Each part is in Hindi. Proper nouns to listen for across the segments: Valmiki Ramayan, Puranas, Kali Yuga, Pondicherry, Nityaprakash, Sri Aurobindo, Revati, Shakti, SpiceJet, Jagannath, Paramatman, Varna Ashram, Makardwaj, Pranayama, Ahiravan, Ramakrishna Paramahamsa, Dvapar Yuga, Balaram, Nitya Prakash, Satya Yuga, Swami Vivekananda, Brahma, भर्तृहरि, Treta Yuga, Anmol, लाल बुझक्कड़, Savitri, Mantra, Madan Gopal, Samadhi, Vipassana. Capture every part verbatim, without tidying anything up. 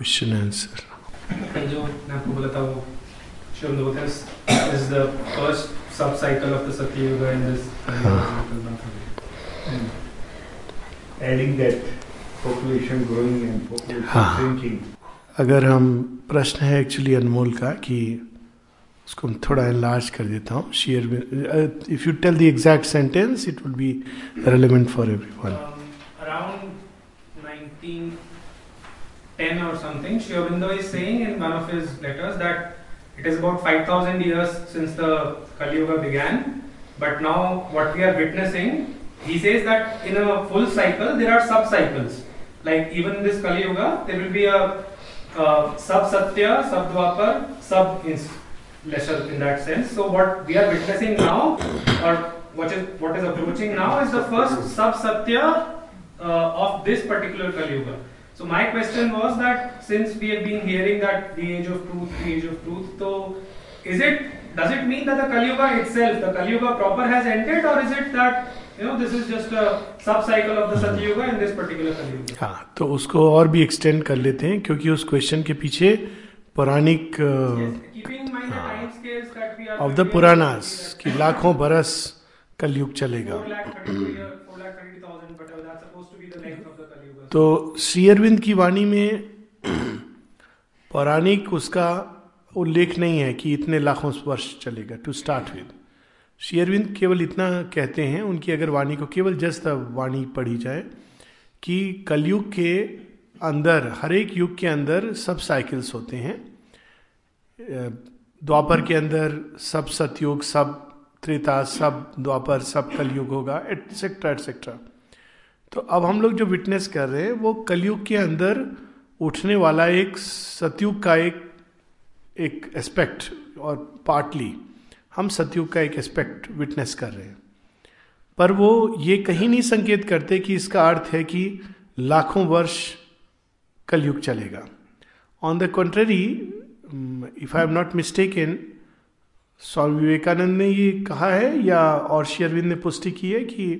Question answer. जो मैं आपको बोला था वो This is the first sub-cycle of the Satya Yuga in this ah. and adding that population growing and population ah. shrinking. अगर हम प्रश्न है एक्चुअली अनमोल का कि उसको हम थोड़ा enlarge कर देता हूँ शेयर में. If you tell the exact sentence, it will be relevant for everyone. Um, around nineteen ten or something, Sri Aurobindo is saying in one of his letters that it is about five thousand years since the Kali Yuga began, but now what we are witnessing, he says that in a full cycle there are sub-cycles. Like even in this Kali Yuga, there will be a uh, sub-Satya, sub-Dvapar, sub-lesser in that sense. So what we are witnessing now, or what is, what is approaching now, is the first sub-Satya uh, of this particular Kali Yuga. So my question was that since we have been hearing that the age of truth, the age of truth, so is it, does it mean that the Kali Yuga itself, the Kali Yuga proper has ended, or is it that, you know, this is just a sub-cycle of the Satya Yuga in this particular Kali Yuga? हाँ, तो उसको और भी extend कर लेते हैं क्योंकि उस question के पीछे पौराणिक of the Puranas कि लाखों बरस कल युग चलेगा. तो श्री अरविंद की वाणी में पौराणिक उसका उल्लेख नहीं है कि इतने लाखों वर्ष चलेगा to start with. Shri Arvind केवल इतना कहते हैं, उनकी अगर वाणी को केवल जस्ट वाणी पढ़ी जाए कि कलयुग के अंदर हर एक युग के अंदर सब साइकिल्स होते हैं. द्वापर के अंदर सब सतयुग, सब त्रेता, सब द्वापर, सब कलयुग होगा, एटसेट्रा एटसेट्रा. तो अब हम लोग जो विटनेस कर रहे हैं वो कलयुग के अंदर उठने वाला एक सतयुग का एक एक एस्पेक्ट, और पार्टली हम सतयुग का एक एस्पेक्ट विटनेस कर रहे हैं. पर वो ये कहीं नहीं संकेत करते कि इसका अर्थ है कि लाखों वर्ष कलयुग चलेगा. On the contrary, if I am not mistaken, Swami Vivekananda ने ये कहा है या और श्री अरविंद ने पुष्टि की है कि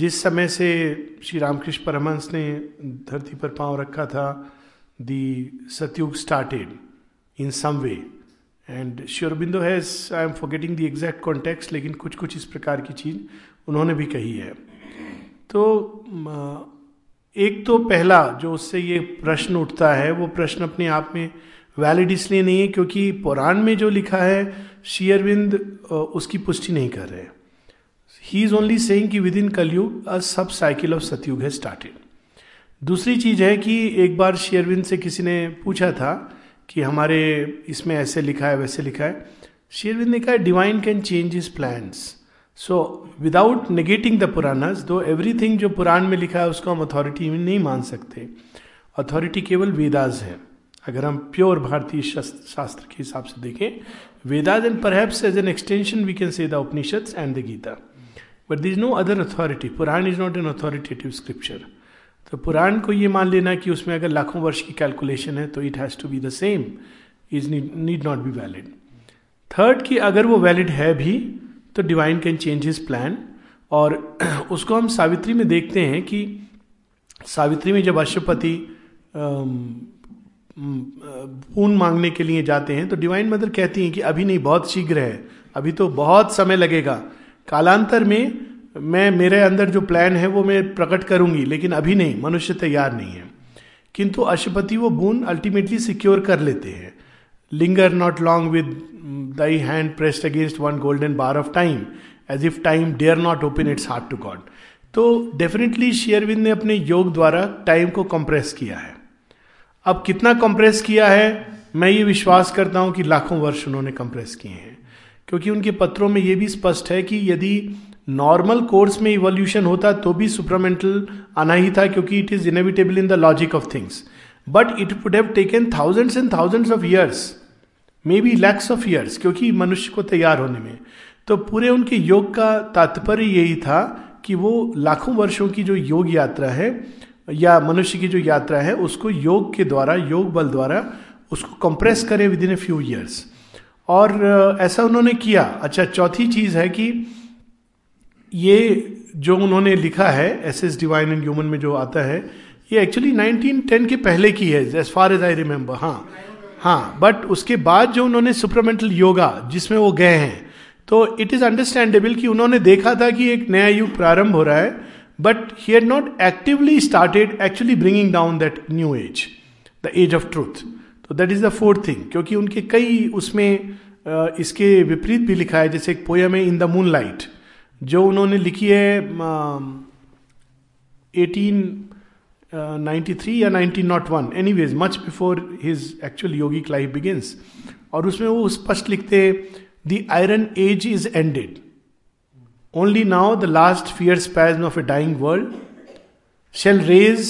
जिस समय से श्री रामकृष्ण परमहंस ने धरती पर पांव रखा था, दी सतयुग started in some way. And Shri Aurobindo has, I am forgetting the exact context, लेकिन कुछ कुछ इस प्रकार की चीज़ उन्होंने भी कही है. तो एक तो पहला जो उससे ये प्रश्न उठता है, वो प्रश्न अपने आप में वैलिड इसलिए नहीं है क्योंकि पुराण में जो लिखा है श्री अरबिंद उसकी पुष्टि नहीं कर रहे. He is only saying कि within कलयुग a sub-cycle of सतयुग has started. दूसरी चीज़ है कि एक बार श्री अरविंद से किसी ने पूछा था कि हमारे इसमें ऐसे लिखा है, वैसे लिखा है. श्री अरविंद ने कहा divine can change his plans. So without negating the Puranas, though everything जो पुराण में लिखा है उसको हम अथॉरिटी में नहीं मान सकते. अथॉरिटी केवल वेदास है. अगर हम प्योर भारतीय शास्त्र के हिसाब से देखें, Vedas and perhaps as an extension we can say the Upanishads and the Gita. But there is no other authority. Puran is not an authoritative scripture. तो पुराण को ये मान लेना कि उसमें अगर लाखों वर्ष की कैलकुलेशन है तो it has to be the same. It need not be valid. Third कि अगर वो valid है भी तो divine can change his plan. और उसको हम सावित्री में देखते हैं कि सावित्री में जब अश्वपति पूर्ण मांगने के लिए जाते हैं तो डिवाइन मदर कहती हैं कि अभी नहीं, बहुत शीघ्र है, अभी तो बहुत समय लगेगा, कालांतर में मैं मेरे अंदर जो प्लान है वो मैं प्रकट करूंगी, लेकिन अभी नहीं, मनुष्य तैयार नहीं है. किंतु अश्वपति वो बून अल्टीमेटली सिक्योर कर लेते हैं. Linger not long with thy hand pressed against one golden bar of time as if time dare not open its heart to God. तो डेफिनेटली श्री अरविंद ने अपने योग द्वारा टाइम को कंप्रेस किया है. अब कितना कंप्रेस किया है, मैं ये विश्वास करता हूँ कि लाखों वर्ष उन्होंने कंप्रेस किए हैं, क्योंकि उनके पत्रों में ये भी स्पष्ट है कि यदि नॉर्मल कोर्स में इवोल्यूशन होता तो भी सुप्रामेंटल आना ही था, क्योंकि it is inevitable in the logic of things. But it would have taken thousands and thousands of years, maybe lakhs of years, क्योंकि मनुष्य को तैयार होने में. तो पूरे उनके योग का तात्पर्य यही था कि वो लाखों वर्षों की जो योग यात्रा है या मनुष्य की जो यात्रा है उसको योग के द्वारा, योग बल द्वारा उसको कंप्रेस करें within a few years, और ऐसा उन्होंने किया. अच्छा, चौथी चीज़ है कि ये जो उन्होंने लिखा है एसेस डिवाइन एंड ह्यूमन में जो आता है, ये एक्चुअली नाइनटीन टेन के पहले की है as far as I remember. हाँ हाँ बट उसके बाद जो उन्होंने सुप्रमेंटल योगा जिसमें वो गए हैं, तो इट इज़ अंडरस्टैंडेबल कि उन्होंने देखा था कि एक नया युग प्रारंभ हो रहा है, but he had not actively started actually bringing down that new age, the age of truth. तो that is the fourth thing, क्योंकि उनके कई उसमें इसके विपरीत भी लिखा है, जैसे एक पोयम है इन द मून लाइट जो उन्होंने लिखी है एटीन नाइन्टी थ्री या nineteen not one, anyways much before his actual yogic life begins. और उसमें वो स्पष्ट लिखते हैं the iron age is ended, only now the last fierce passion of a dying world shall rage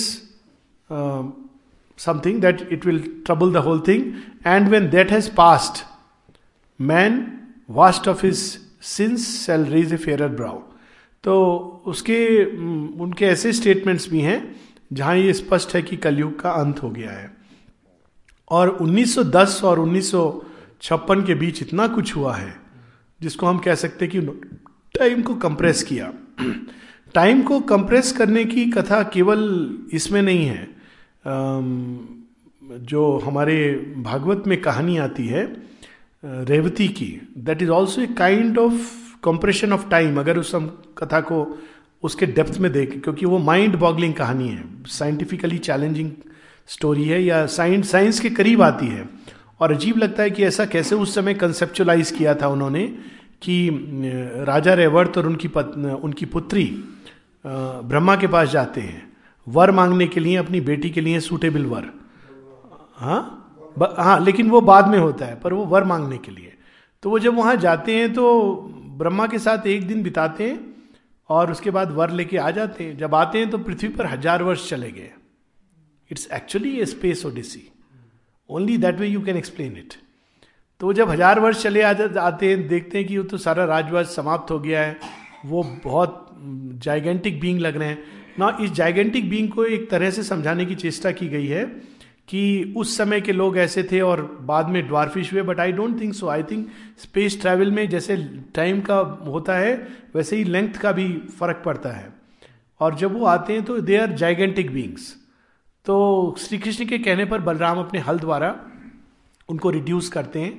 something that it will trouble the whole thing, and when that has passed man washed of his sins shall raise a fair brow. तो उसके उनके ऐसे स्टेटमेंट्स भी हैं जहाँ ये स्पष्ट है कि कलयुग का अंत हो गया है. और उन्नीस सौ दस और उन्नीस सौ छप्पन के बीच इतना कुछ हुआ है जिसको हम कह सकते हैं कि टाइम को कंप्रेस किया. टाइम को कंप्रेस करने की कथा केवल इसमें नहीं है, जो हमारे भागवत में कहानी आती है रेवती की, that is also a kind of compression of time, अगर उस कथा को उसके डेप्थ में देखें, क्योंकि वो माइंड बॉगलिंग कहानी है, साइंटिफिकली चैलेंजिंग स्टोरी है या साइंस साइंस के करीब आती है. और अजीब लगता है कि ऐसा कैसे उस समय कंसेप्चुलाइज किया था उन्होंने कि राजा रेवर्त और उनकी पत्न, उनकी पुत्री ब्रह्मा के पास जाते हैं वर मांगने के लिए, अपनी बेटी के लिए सूटेबल वर. हाँ हाँ लेकिन वो बाद में होता है, पर वो वर मांगने के लिए. तो वो जब वहाँ जाते हैं तो ब्रह्मा के साथ एक दिन बिताते हैं और उसके बाद वर लेके आ जाते हैं. जब आते हैं तो पृथ्वी पर हजार वर्ष चले गए. It's actually a space odyssey, only that way you can explain it. तो जब हजार वर्ष चले आते हैं, देखते हैं कि वो तो सारा राजवाज समाप्त हो गया है, वो बहुत जाइगेंटिक बीइंग लग रहे हैं ना. इस जाइगेंटिक बीइंग को एक तरह से समझाने की चेष्टा की गई है कि उस समय के लोग ऐसे थे और बाद में ड्वार्फिश हुए, but I don't think so. I think space travel में जैसे टाइम का होता है वैसे ही लेंथ का भी फर्क पड़ता है. और जब वो आते हैं तो दे आर जाइगेंटिक बींग्स. तो श्री कृष्ण के कहने पर बलराम अपने हल द्वारा उनको रिड्यूस करते हैं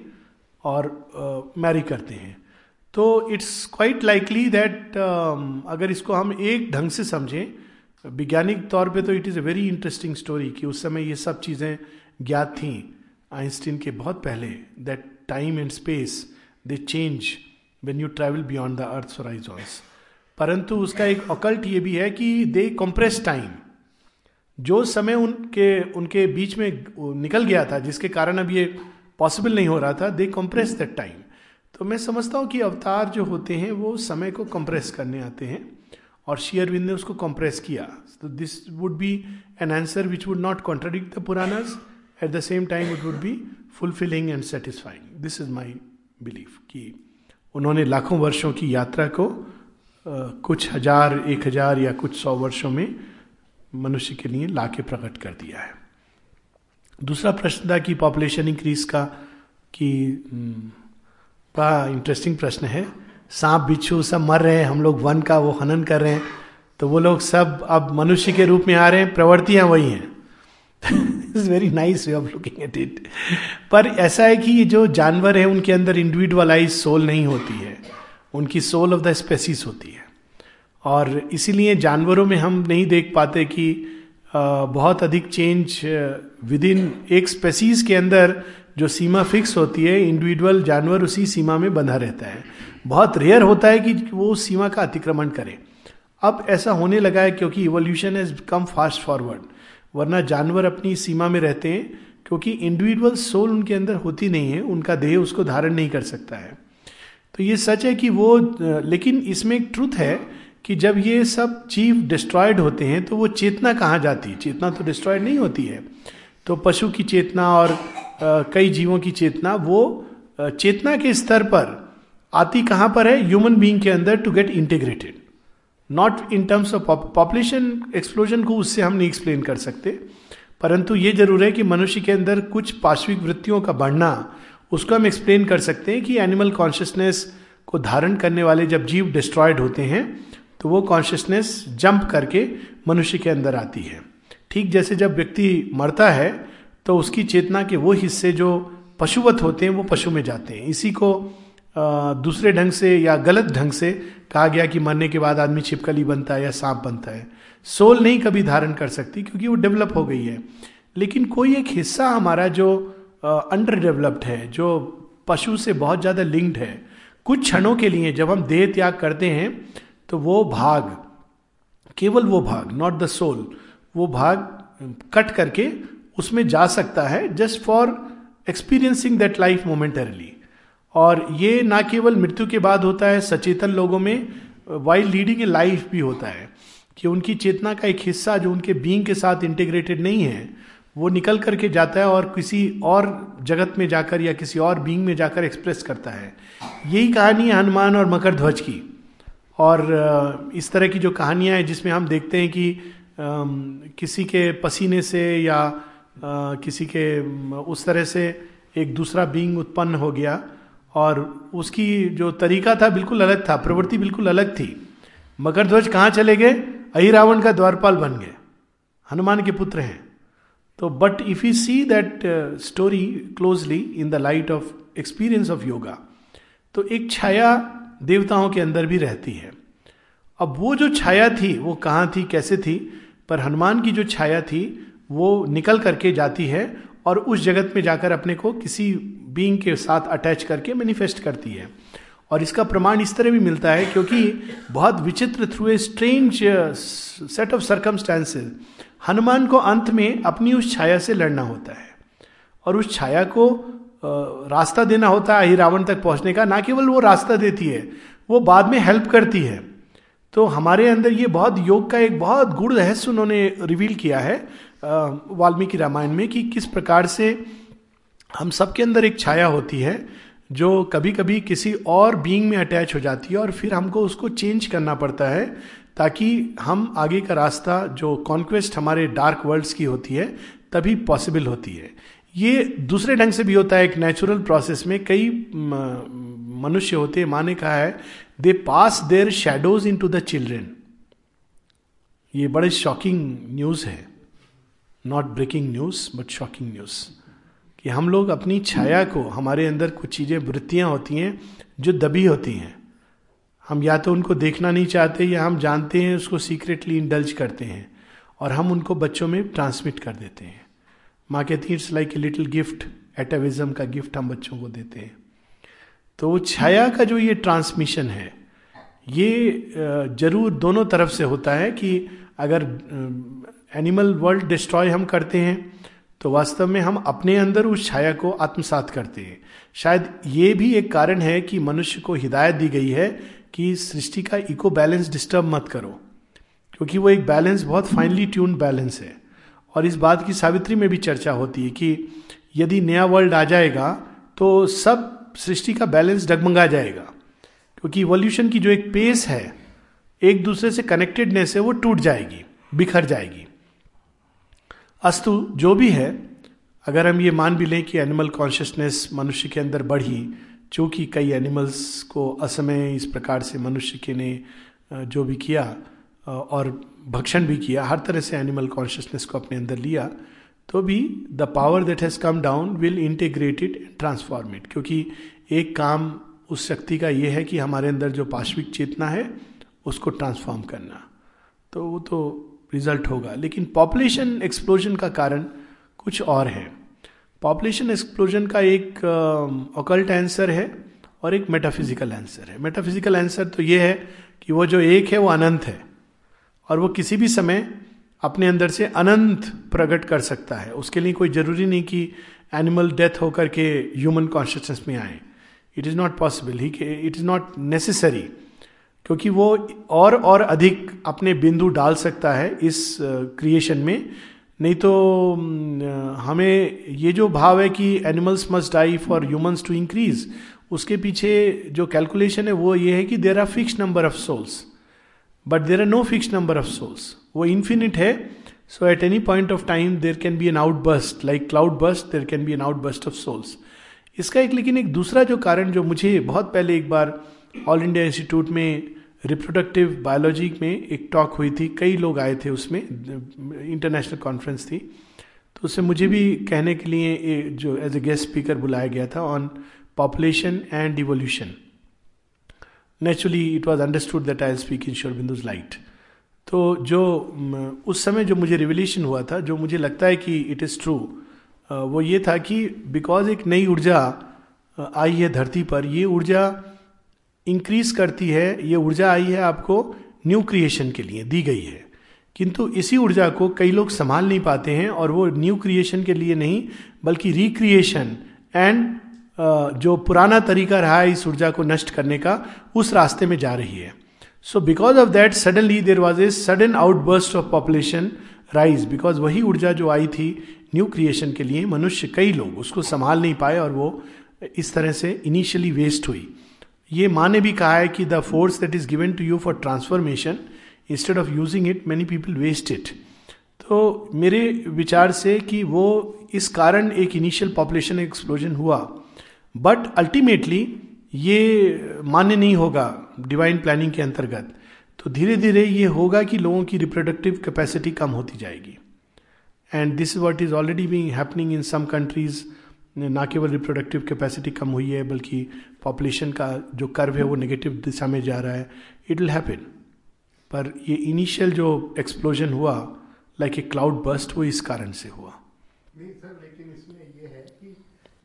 और मैरी uh, करते हैं. तो इट्स क्वाइट लाइकली दैट अगर इसको हम एक ढंग से समझें वैज्ञानिक तौर पे, तो it is a very interesting story कि उस समय ये सब चीज़ें ज्ञात थीं आइंस्टीन के बहुत पहले, that time and space they change when you travel beyond the earth's horizons. परंतु उसका एक ऑकल्ट ये भी है कि दे कंप्रेस टाइम. जो समय उनके उनके बीच में निकल गया था जिसके कारण अब ये पॉसिबल नहीं हो रहा था, दे कंप्रेस दैट टाइम. तो मैं समझता हूँ कि अवतार जो होते हैं वो समय को कंप्रेस करने आते हैं, और श्री अरविंद ने उसको कंप्रेस किया. तो this would be an answer which would not contradict the Puranas, at the same time it would be fulfilling and satisfying. This is my belief कि उन्होंने लाखों वर्षों की यात्रा को uh, कुछ हजार, एक हजार या कुछ सौ वर्षों में मनुष्य के लिए लाके प्रकट कर दिया है. दूसरा प्रश्न था कि पॉपुलेशन इंक्रीज का, कि बड़ा इंटरेस्टिंग प्रश्न है. सांप बिच्छू सब मर रहे हैं, हम लोग वन का वो हनन कर रहे हैं, तो वो लोग सब अब मनुष्य के रूप में आ रहे हैं, प्रवृत्तियां वही हैं. It's very nice way of looking at it. पर ऐसा है कि ये जो जानवर है उनके अंदर इंडिविजुअलाइज सोल नहीं होती है, उनकी सोल ऑफ द स्पेसीज होती है. और इसीलिए जानवरों में हम नहीं देख पाते कि बहुत अधिक चेंज विद इन एक स्पेसीज के अंदर. जो सीमा फिक्स होती है, इंडिविजुअल जानवर उसी सीमा में बंधा रहता है. बहुत रेयर होता है कि वो उस सीमा का अतिक्रमण करे. अब ऐसा होने लगा है क्योंकि evolution has come fast forward, वरना जानवर अपनी सीमा में रहते हैं क्योंकि इंडिविजुअल सोल उनके अंदर होती नहीं है, उनका देह उसको धारण नहीं कर सकता है. तो ये सच है कि वो, लेकिन इसमें एक ट्रुथ है कि जब ये सब जीव डिस्ट्रॉयड होते हैं तो वो चेतना कहाँ जाती है? चेतना तो डिस्ट्रॉयड नहीं होती है. तो पशु की चेतना और आ, कई जीवों की चेतना, वो आ, चेतना के स्तर पर आती कहाँ पर है? ह्यूमन बीइंग के अंदर, to get integrated. Not in terms of population explosion को उससे हम नहीं एक्सप्लेन कर सकते, परंतु ये जरूर है कि मनुष्य के अंदर कुछ पार्श्विक वृत्तियों का बढ़ना, उसको हम एक्सप्लेन कर सकते हैं कि एनिमल कॉन्शियसनेस को धारण करने वाले जब जीव डिस्ट्रॉयड होते हैं तो वो कॉन्शियसनेस जंप करके मनुष्य के अंदर आती है. ठीक जैसे जब व्यक्ति मरता है तो उसकी चेतना के वो हिस्से जो पशुवत होते हैं वो पशु में जाते हैं. इसी को दूसरे ढंग से या गलत ढंग से कहा गया कि मरने के बाद आदमी छिपकली बनता है या सांप बनता है. सोल नहीं कभी धारण कर सकती क्योंकि वो डेवलप हो गई है, लेकिन कोई एक हिस्सा हमारा जो अंडर डेवलप्ड है, जो पशु से बहुत ज़्यादा लिंक्ड है, कुछ क्षणों के लिए जब हम देह त्याग करते हैं तो वो भाग, केवल वो भाग, नॉट द सोल, वो भाग कट करके उसमें जा सकता है just for experiencing that life momentarily. और ये ना केवल मृत्यु के बाद होता है, सचेतन लोगों में वाइल लीडिंग ए लाइफ भी होता है कि उनकी चेतना का एक हिस्सा जो उनके बीइंग के साथ इंटीग्रेटेड नहीं है वो निकल करके जाता है और किसी और जगत में जाकर या किसी और बीइंग में जाकर एक्सप्रेस करता है. यही कहानी है हनुमान और मकरध्वज की. और इस तरह की जो कहानियाँ हैं जिसमें हम देखते हैं कि किसी के पसीने से या किसी के उस तरह से एक दूसरा बीइंग उत्पन्न हो गया और उसकी जो तरीका था बिल्कुल अलग था, प्रवृत्ति बिल्कुल अलग थी. मकरध्वज कहाँ चले गए? अहिरावण का द्वारपाल बन गए, हनुमान के पुत्र हैं. तो but if you see that story closely in the light of experience of yoga, तो एक छाया देवताओं के अंदर भी रहती है. अब वो जो छाया थी वो कहाँ थी, कैसे थी, पर हनुमान की जो छाया थी वो निकल करके जाती है और उस जगत में जाकर अपने को किसी बीइंग के साथ अटैच करके मैनिफेस्ट करती है. और इसका प्रमाण इस तरह भी मिलता है क्योंकि बहुत विचित्र, through a strange set of circumstances, Hanuman को अंत में अपनी उस छाया से लड़ना होता है और उस छाया को रास्ता देना होता है अहिरावण तक पहुंचने का. ना केवल वो रास्ता देती है, वो बाद में हेल्प करती है. तो हमारे अंदर ये बहुत योग का एक बहुत गूढ़ रहस्य उन्होंने रिवील किया है वाल्मीकि रामायण में कि किस प्रकार से हम सबके अंदर एक छाया होती है जो कभी कभी किसी और बीइंग में अटैच हो जाती है और फिर हमको उसको चेंज करना पड़ता है ताकि हम आगे का रास्ता जो कॉन्क्वेस्ट हमारे डार्क वर्ल्ड्स की होती है तभी पॉसिबल होती है. ये दूसरे ढंग से भी होता है एक नेचुरल प्रोसेस में. कई मनुष्य होते हैं, माँ ने कहा है, they pass their shadows into the children. ये बड़े शॉकिंग न्यूज़ है, not breaking news but shocking news, कि हम लोग अपनी छाया को, हमारे अंदर कुछ चीज़ें, वृत्तियाँ होती हैं जो दबी होती हैं, हम या तो उनको देखना नहीं चाहते या हम जानते हैं उसको सीक्रेटली इंडल्ज करते हैं और हम उनको बच्चों में ट्रांसमिट कर देते हैं. माँ कहती है it's like a little gift, atavism का गिफ्ट हम बच्चों को देते हैं. तो वो छाया का जो ये ट्रांसमिशन है ये जरूर दोनों तरफ से होता है कि अगर एनिमल वर्ल्ड डिस्ट्रॉय हम करते हैं तो वास्तव में हम अपने अंदर उस छाया को आत्मसात करते हैं. शायद ये भी एक कारण है कि मनुष्य को हिदायत दी गई है कि सृष्टि का इको बैलेंस डिस्टर्ब मत करो, क्योंकि वो एक बैलेंस, बहुत फाइनली ट्यून्ड बैलेंस है. और इस बात की सावित्री में भी चर्चा होती है कि यदि नया वर्ल्ड आ जाएगा तो सब सृष्टि का बैलेंस डगमगा जाएगा, क्योंकि इवोल्यूशन की जो एक पेस है, एक दूसरे से कनेक्टेडनेस है, वो टूट जाएगी, बिखर जाएगी. अस्तु जो भी है, अगर हम ये मान भी लें कि एनिमल कॉन्शियसनेस मनुष्य के अंदर बढ़ी, चूँकि कई एनिमल्स को असमय इस प्रकार से मनुष्य के ने जो भी किया और भक्षण भी किया, हर तरह से एनिमल कॉन्शियसनेस को अपने अंदर लिया, तो भी the power that has come down will integrate it and transform it. क्योंकि एक काम उस शक्ति का ये है कि हमारे अंदर जो पाश्विक चेतना है उसको ट्रांसफॉर्म करना, तो वो तो रिजल्ट होगा. लेकिन पॉपुलेशन एक्सप्लोजन का कारण कुछ और है. पॉपुलेशन एक्सप्लोजन का एक ऑकल्ट आंसर है और एक मेटाफिजिकल आंसर है. मेटाफिजिकल आंसर तो ये है कि वो जो एक है वो अनंत है और वो किसी भी समय अपने अंदर से अनंत प्रकट कर सकता है. उसके लिए कोई जरूरी नहीं कि एनिमल डेथ होकर के ह्यूमन कॉन्शियसनेस में आए. It is not possible, he it is not necessary, क्योंकि वो और और अधिक अपने बिंदु डाल सकता है इस क्रिएशन में. नहीं तो हमें ये जो भाव है कि animals must die for humans to increase, उसके पीछे जो कैलकुलेशन है वो ये है कि there are fixed number of souls but there are no fixed number of souls. वो इन्फिनिट है. So at any point of time there can be an outburst, like cloud burst there can be an outburst of souls. इसका एक, लेकिन एक दूसरा जो कारण जो मुझे बहुत पहले एक बार ऑल इंडिया इंस्टीट्यूट में रिप्रोडक्टिव बायोलॉजी में एक टॉक हुई थी, कई लोग आए थे उसमें, इंटरनेशनल कॉन्फ्रेंस थी, तो उससे मुझे भी कहने के लिए जो एज ए गेस्ट स्पीकर बुलाया गया था on population and evolution. Naturally it was understood that I speak in Shri Aurobindo's light. तो जो उस समय जो मुझे रिवलेशन हुआ था, जो मुझे लगता है कि इट इज़ ट्रू, वो ये था कि बिकॉज एक नई ऊर्जा आई है धरती पर, ये ऊर्जा इंक्रीज करती है, ये ऊर्जा आई है आपको न्यू क्रिएशन के लिए दी गई है, किंतु इसी ऊर्जा को कई लोग संभाल नहीं पाते हैं और वो न्यू क्रिएशन के लिए नहीं बल्कि रिक्रिएशन एंड जो पुराना तरीका रहा है इस ऊर्जा को नष्ट करने का, उस रास्ते में जा रही है. So because of that suddenly there was a sudden outburst of population rise, because वही ऊर्जा जो आई थी न्यू क्रिएशन के लिए, मनुष्य कई लोग उसको संभाल नहीं पाए और वो इस तरह से इनिशियली वेस्ट हुई. ये माँ ने भी कहा है कि the force that is given to you for transformation instead of using it many people waste it. तो मेरे विचार से कि वो इस कारण एक इनिशियल पॉपुलेशन एक्सप्लोजन हुआ, बट अल्टीमेटली ये मान्य नहीं होगा डिवाइन प्लानिंग के अंतर्गत. तो धीरे धीरे ये होगा कि लोगों की रिप्रोडक्टिव कैपेसिटी कम होती जाएगी, and this is what is already being happening in some countries. ना केवल रिप्रोडक्टिव कैपेसिटी कम हुई है बल्कि पॉपुलेशन का जो कर्व है वो नेगेटिव दिशा में जा रहा है. इट विल हैपन, पर ये इनिशियल जो एक्सप्लोजन हुआ लाइक ए क्लाउड बस्ट, वो इस कारण से हुआ. नहीं सर, लेकिन इसमें ये है कि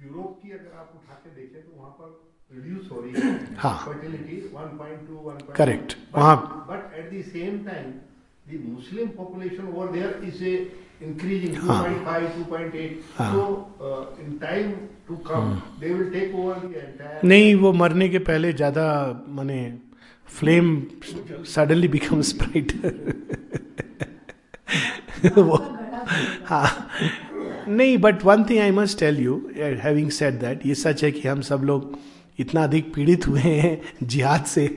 यूरोप की अगर आप उठा के देखें तो वहाँ पर रिड्यूस हो रही है हाँ fertility one point two one point two correct वहाँ, but at the same time the Muslim population over there is a increasing two point five, two point eight. So uh, in time to come, they will take over the entire. नहीं, वो मरने के पहले ज़्यादा माने flame suddenly becomes brighter. वो हाँ नहीं, but one thing I must tell you, having said that, ये सच है कि हम सब लोग इतना अधिक पीड़ित हुए हैं जिहाद से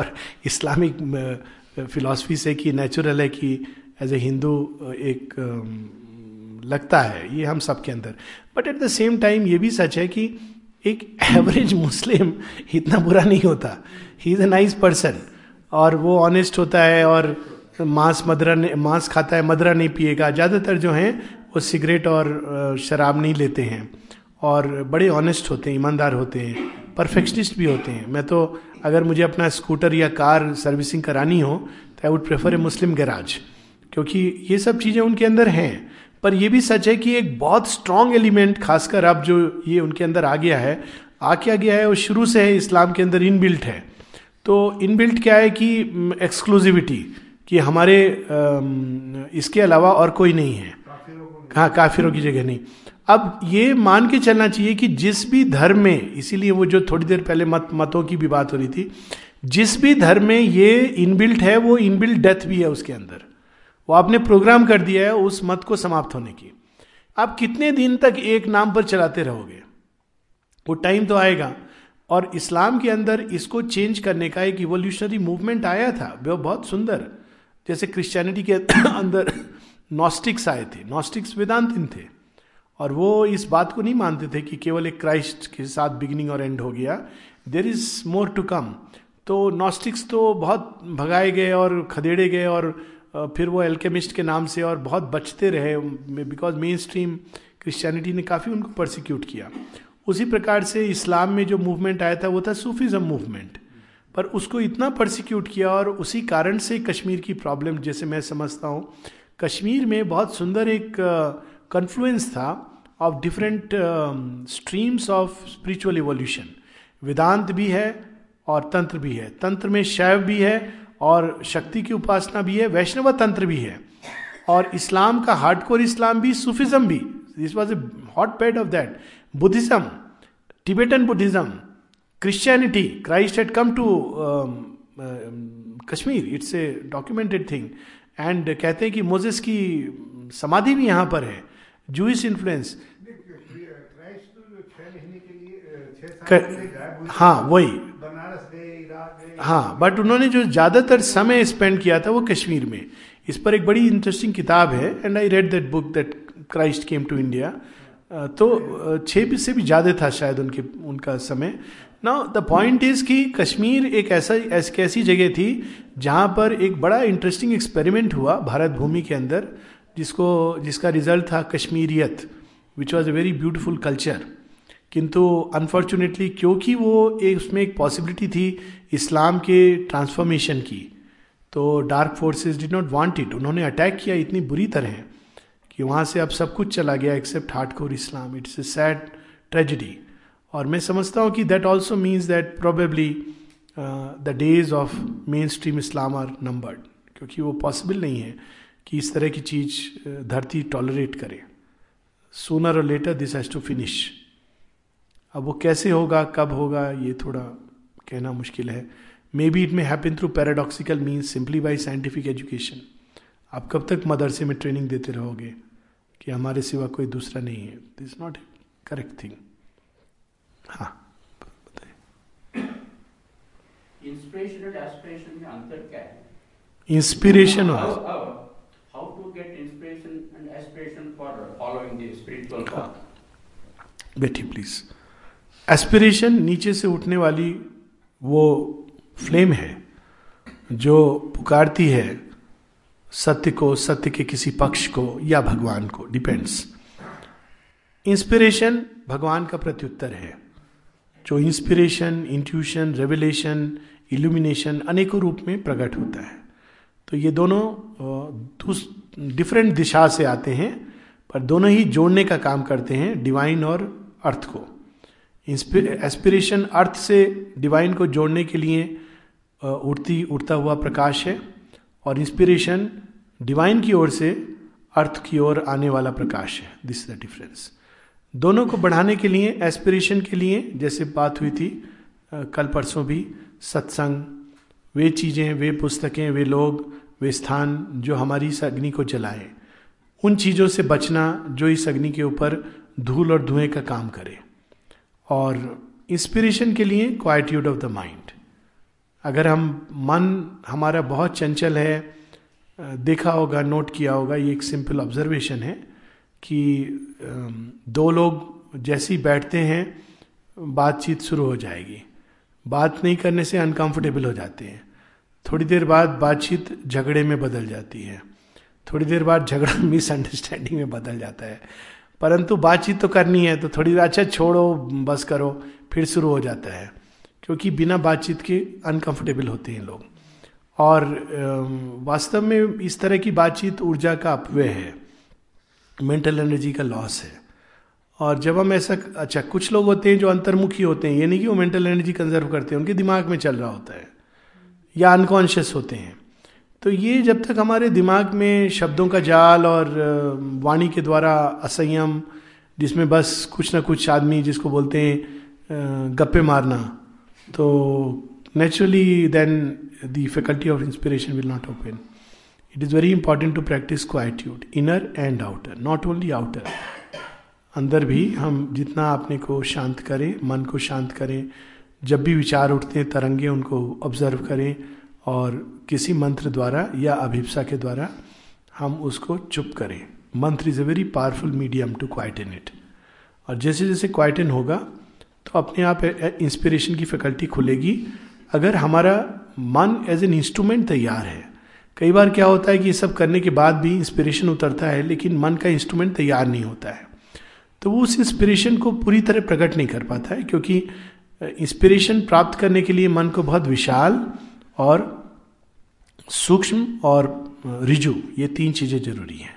और इस्लामिक फिलॉसफी से कि नेचुरल है कि एज ए हिंदू एक लगता है ये हम सब के अंदर. But at the same time ये भी सच है कि एक एवरेज मुस्लिम इतना बुरा नहीं होता. He is a nice person और वो ऑनेस्ट होता है और मांस मदरा मांस खाता है, मदरा नहीं पिएगा. ज़्यादातर जो हैं वो सिगरेट और शराब नहीं लेते हैं और बड़े ऑनेस्ट होते हैं, ईमानदार होते हैं, परफेक्शनिस्ट भी होते हैं. मैं तो अगर मुझे अपना स्कूटर या कार सर्विसिंग करानी हो तो I would prefer a Muslim garage, क्योंकि ये सब चीज़ें उनके अंदर हैं. पर यह भी सच है कि एक बहुत स्ट्रांग एलिमेंट, खासकर अब जो ये उनके अंदर आ गया है, आ क्या गया है, वो शुरू से है इस्लाम के अंदर इनबिल्ट है. तो इनबिल्ट क्या है कि एक्सक्लूसिविटी, कि हमारे इसके अलावा और कोई नहीं है, हाँ काफिरों की जगह नहीं. अब ये मान के चलना चाहिए कि जिस भी धर्म में, इसीलिए वो जो थोड़ी देर पहले मत मतों की भी बात हो रही थी, जिस भी धर्म में ये इनबिल्ट है वो इनबिल्ट डेथ भी है उसके अंदर. वो आपने प्रोग्राम कर दिया है उस मत को समाप्त होने की. आप कितने दिन तक एक नाम पर चलाते रहोगे, वो टाइम तो आएगा. और इस्लाम के अंदर इसको चेंज करने का एक इवोल्यूशनरी मूवमेंट आया था, वो बहुत सुंदर. जैसे क्रिश्चियनिटी के अंदर नॉस्टिक्स आए थे, नॉस्टिक्स वेदांतिन थे और वो इस बात को नहीं मानते थे कि केवल एक क्राइस्ट के साथ बिगिनिंग और एंड हो गया, there is more to come. तो नॉस्टिक्स तो बहुत भगाए गए और खदेड़े गए और फिर वो एल्केमिस्ट के नाम से और बहुत बचते रहे, बिकॉज मेन स्ट्रीम क्रिश्चियनिटी ने काफ़ी उनको परसिक्यूट किया. उसी प्रकार से इस्लाम में जो मूवमेंट आया था वो था सूफीज़म मूवमेंट, पर उसको इतना परसिक्यूट किया और उसी कारण से कश्मीर की प्रॉब्लम, जैसे मैं समझता हूँ कश्मीर में बहुत सुंदर एक कन्फ्लुएंस था of different streams of spiritual evolution. Vedanta भी है और तंत्र भी है, तंत्र में शैव भी है और शक्ति की उपासना भी है, वैष्णव तंत्र भी है, और इस्लाम का हार्डकोर इस्लाम भी, सूफिज्म भी. This was a hot bed of that. Buddhism, Tibetan Buddhism, Christianity, Christ had come to Kashmir, it's a documented thing. And कहते हैं कि मोजेस की समाधि भी यहाँ पर है, जूइश इन्फ्लुएंस. हाँ वही, हाँ. बट उन्होंने जो ज़्यादातर समय स्पेंड किया था वो कश्मीर में. इस पर एक बड़ी इंटरेस्टिंग किताब है, and I read that book that Christ came to India, तो छः से भी ज़्यादा था शायद उनके उनका समय. नाउ द पॉइंट इज कि कश्मीर एक ऐसा ऐसी जगह थी जहाँ पर एक बड़ा इंटरेस्टिंग एक्सपेरिमेंट हुआ भारत भूमि के अंदर, जिसको जिसका रिजल्ट था Kashmiriyat, which was a very beautiful culture. किंतु अनफॉर्चुनेटली क्योंकि वो एक उसमें एक पॉसिबिलिटी थी इस्लाम के ट्रांसफॉर्मेशन की, तो dark forces did not want it. उन्होंने अटैक किया इतनी बुरी तरह कि वहाँ से अब सब कुछ चला गया except hardcore Islam. It's a sad tragedy. और मैं समझता हूँ कि that also means that probably the days of mainstream Islam are numbered, क्योंकि वो पॉसिबल नहीं है कि इस तरह की चीज़ धरती टॉलरेट करे. सूनर और later this has to finish. अब वो कैसे होगा, कब होगा, ये थोड़ा कहना मुश्किल है. May be it may happen through paradoxical means simply by scientific education. आप कब तक मदरसे में ट्रेनिंग देते रहोगे कि हमारे सिवा कोई दूसरा नहीं है? This is not correct thing. हाँ, बताइए. इंस्पिरेशन और एस्पिरेशन में अंतर क्या है? इंस्पिरेशन और how to get inspiration and aspiration for following the spiritual path. बेटी प्लीज. एस्पिरेशन नीचे से उठने वाली वो फ्लेम है जो पुकारती है सत्य को, सत्य के किसी पक्ष को या भगवान को, डिपेंड्स. इंस्पिरेशन भगवान का प्रत्युत्तर है. जो इंस्पिरेशन, इंट्यूशन, रेवलेशन, इल्यूमिनेशन अनेकों रूप में प्रकट होता है. तो ये दोनों डिफरेंट दिशा से आते हैं, पर दोनों ही जोड़ने का काम करते हैं डिवाइन और अर्थ को. एस्पिरेशन अर्थ से डिवाइन को जोड़ने के लिए उठती उठता हुआ प्रकाश है, और इंस्पिरेशन डिवाइन की ओर से अर्थ की ओर आने वाला प्रकाश है. This is the difference. दोनों को बढ़ाने के लिए, एस्पिरेशन के लिए, जैसे बात हुई थी कल परसों भी, सत्संग, वे चीज़ें, वे पुस्तकें, वे लोग, वे स्थान जो हमारी इस अग्नि को जलाएं, उन चीज़ों से बचना जो इस अग्नि के ऊपर धूल और धुएँ का काम करे. और इंस्पिरेशन के लिए क्वाइट्यूड ऑफ द माइंड. अगर हम मन हमारा बहुत चंचल है, देखा होगा, नोट किया होगा, ये एक सिंपल ऑब्जर्वेशन है कि दो लोग जैसे ही बैठते हैं बातचीत शुरू हो जाएगी. बात नहीं करने से अनकंफर्टेबल हो जाते हैं. थोड़ी देर बाद बातचीत झगड़े में बदल जाती है. थोड़ी देर बाद झगड़ा मिसअंडरस्टैंडिंग में बदल जाता है. परंतु बातचीत तो करनी है, तो थोड़ी देर अच्छा छोड़ो, बस करो, फिर शुरू हो जाता है, क्योंकि बिना बातचीत के अनकंफर्टेबल होते हैं लोग. और वास्तव में इस तरह की बातचीत ऊर्जा का अपव्यय है, मेंटल एनर्जी का लॉस है. और जब हम ऐसा, अच्छा कुछ लोग होते हैं जो अंतर्मुखी होते हैं, ये नहीं कि वो मेंटल एनर्जी कंजर्व करते हैं, उनके दिमाग में चल रहा होता है या अनकॉन्शियस होते हैं. तो ये जब तक हमारे दिमाग में शब्दों का जाल और वाणी के द्वारा असंयम, जिसमें बस कुछ ना कुछ आदमी जिसको बोलते हैं गप्पे मारना, तो naturally then the faculty of inspiration will not open. It is very important to practice quietude, inner and outer, not only outer. अंदर भी हम जितना अपने को शांत करें, मन को शांत करें. जब भी विचार उठते हैं, तरंगे, उनको ऑब्जर्व करें और किसी मंत्र द्वारा या अभिप्सा के द्वारा हम उसको चुप करें. Mantra is a very powerful medium to quieten it. और जैसे जैसे क्वाइटन होगा तो अपने आप इंस्पिरेशन की फैकल्टी खुलेगी, अगर हमारा मन एज एन इंस्ट्रूमेंट तैयार है. कई बार क्या होता है कि ये सब करने के बाद भी इंस्पिरेशन उतरता है, लेकिन मन का इंस्ट्रूमेंट तैयार नहीं होता है, तो वो उस इंस्पिरेशन को पूरी तरह प्रकट नहीं कर पाता है, क्योंकि इंस्पिरेशन प्राप्त करने के लिए मन को बहुत विशाल और सूक्ष्म और रिजु, ये तीन चीज़ें जरूरी हैं.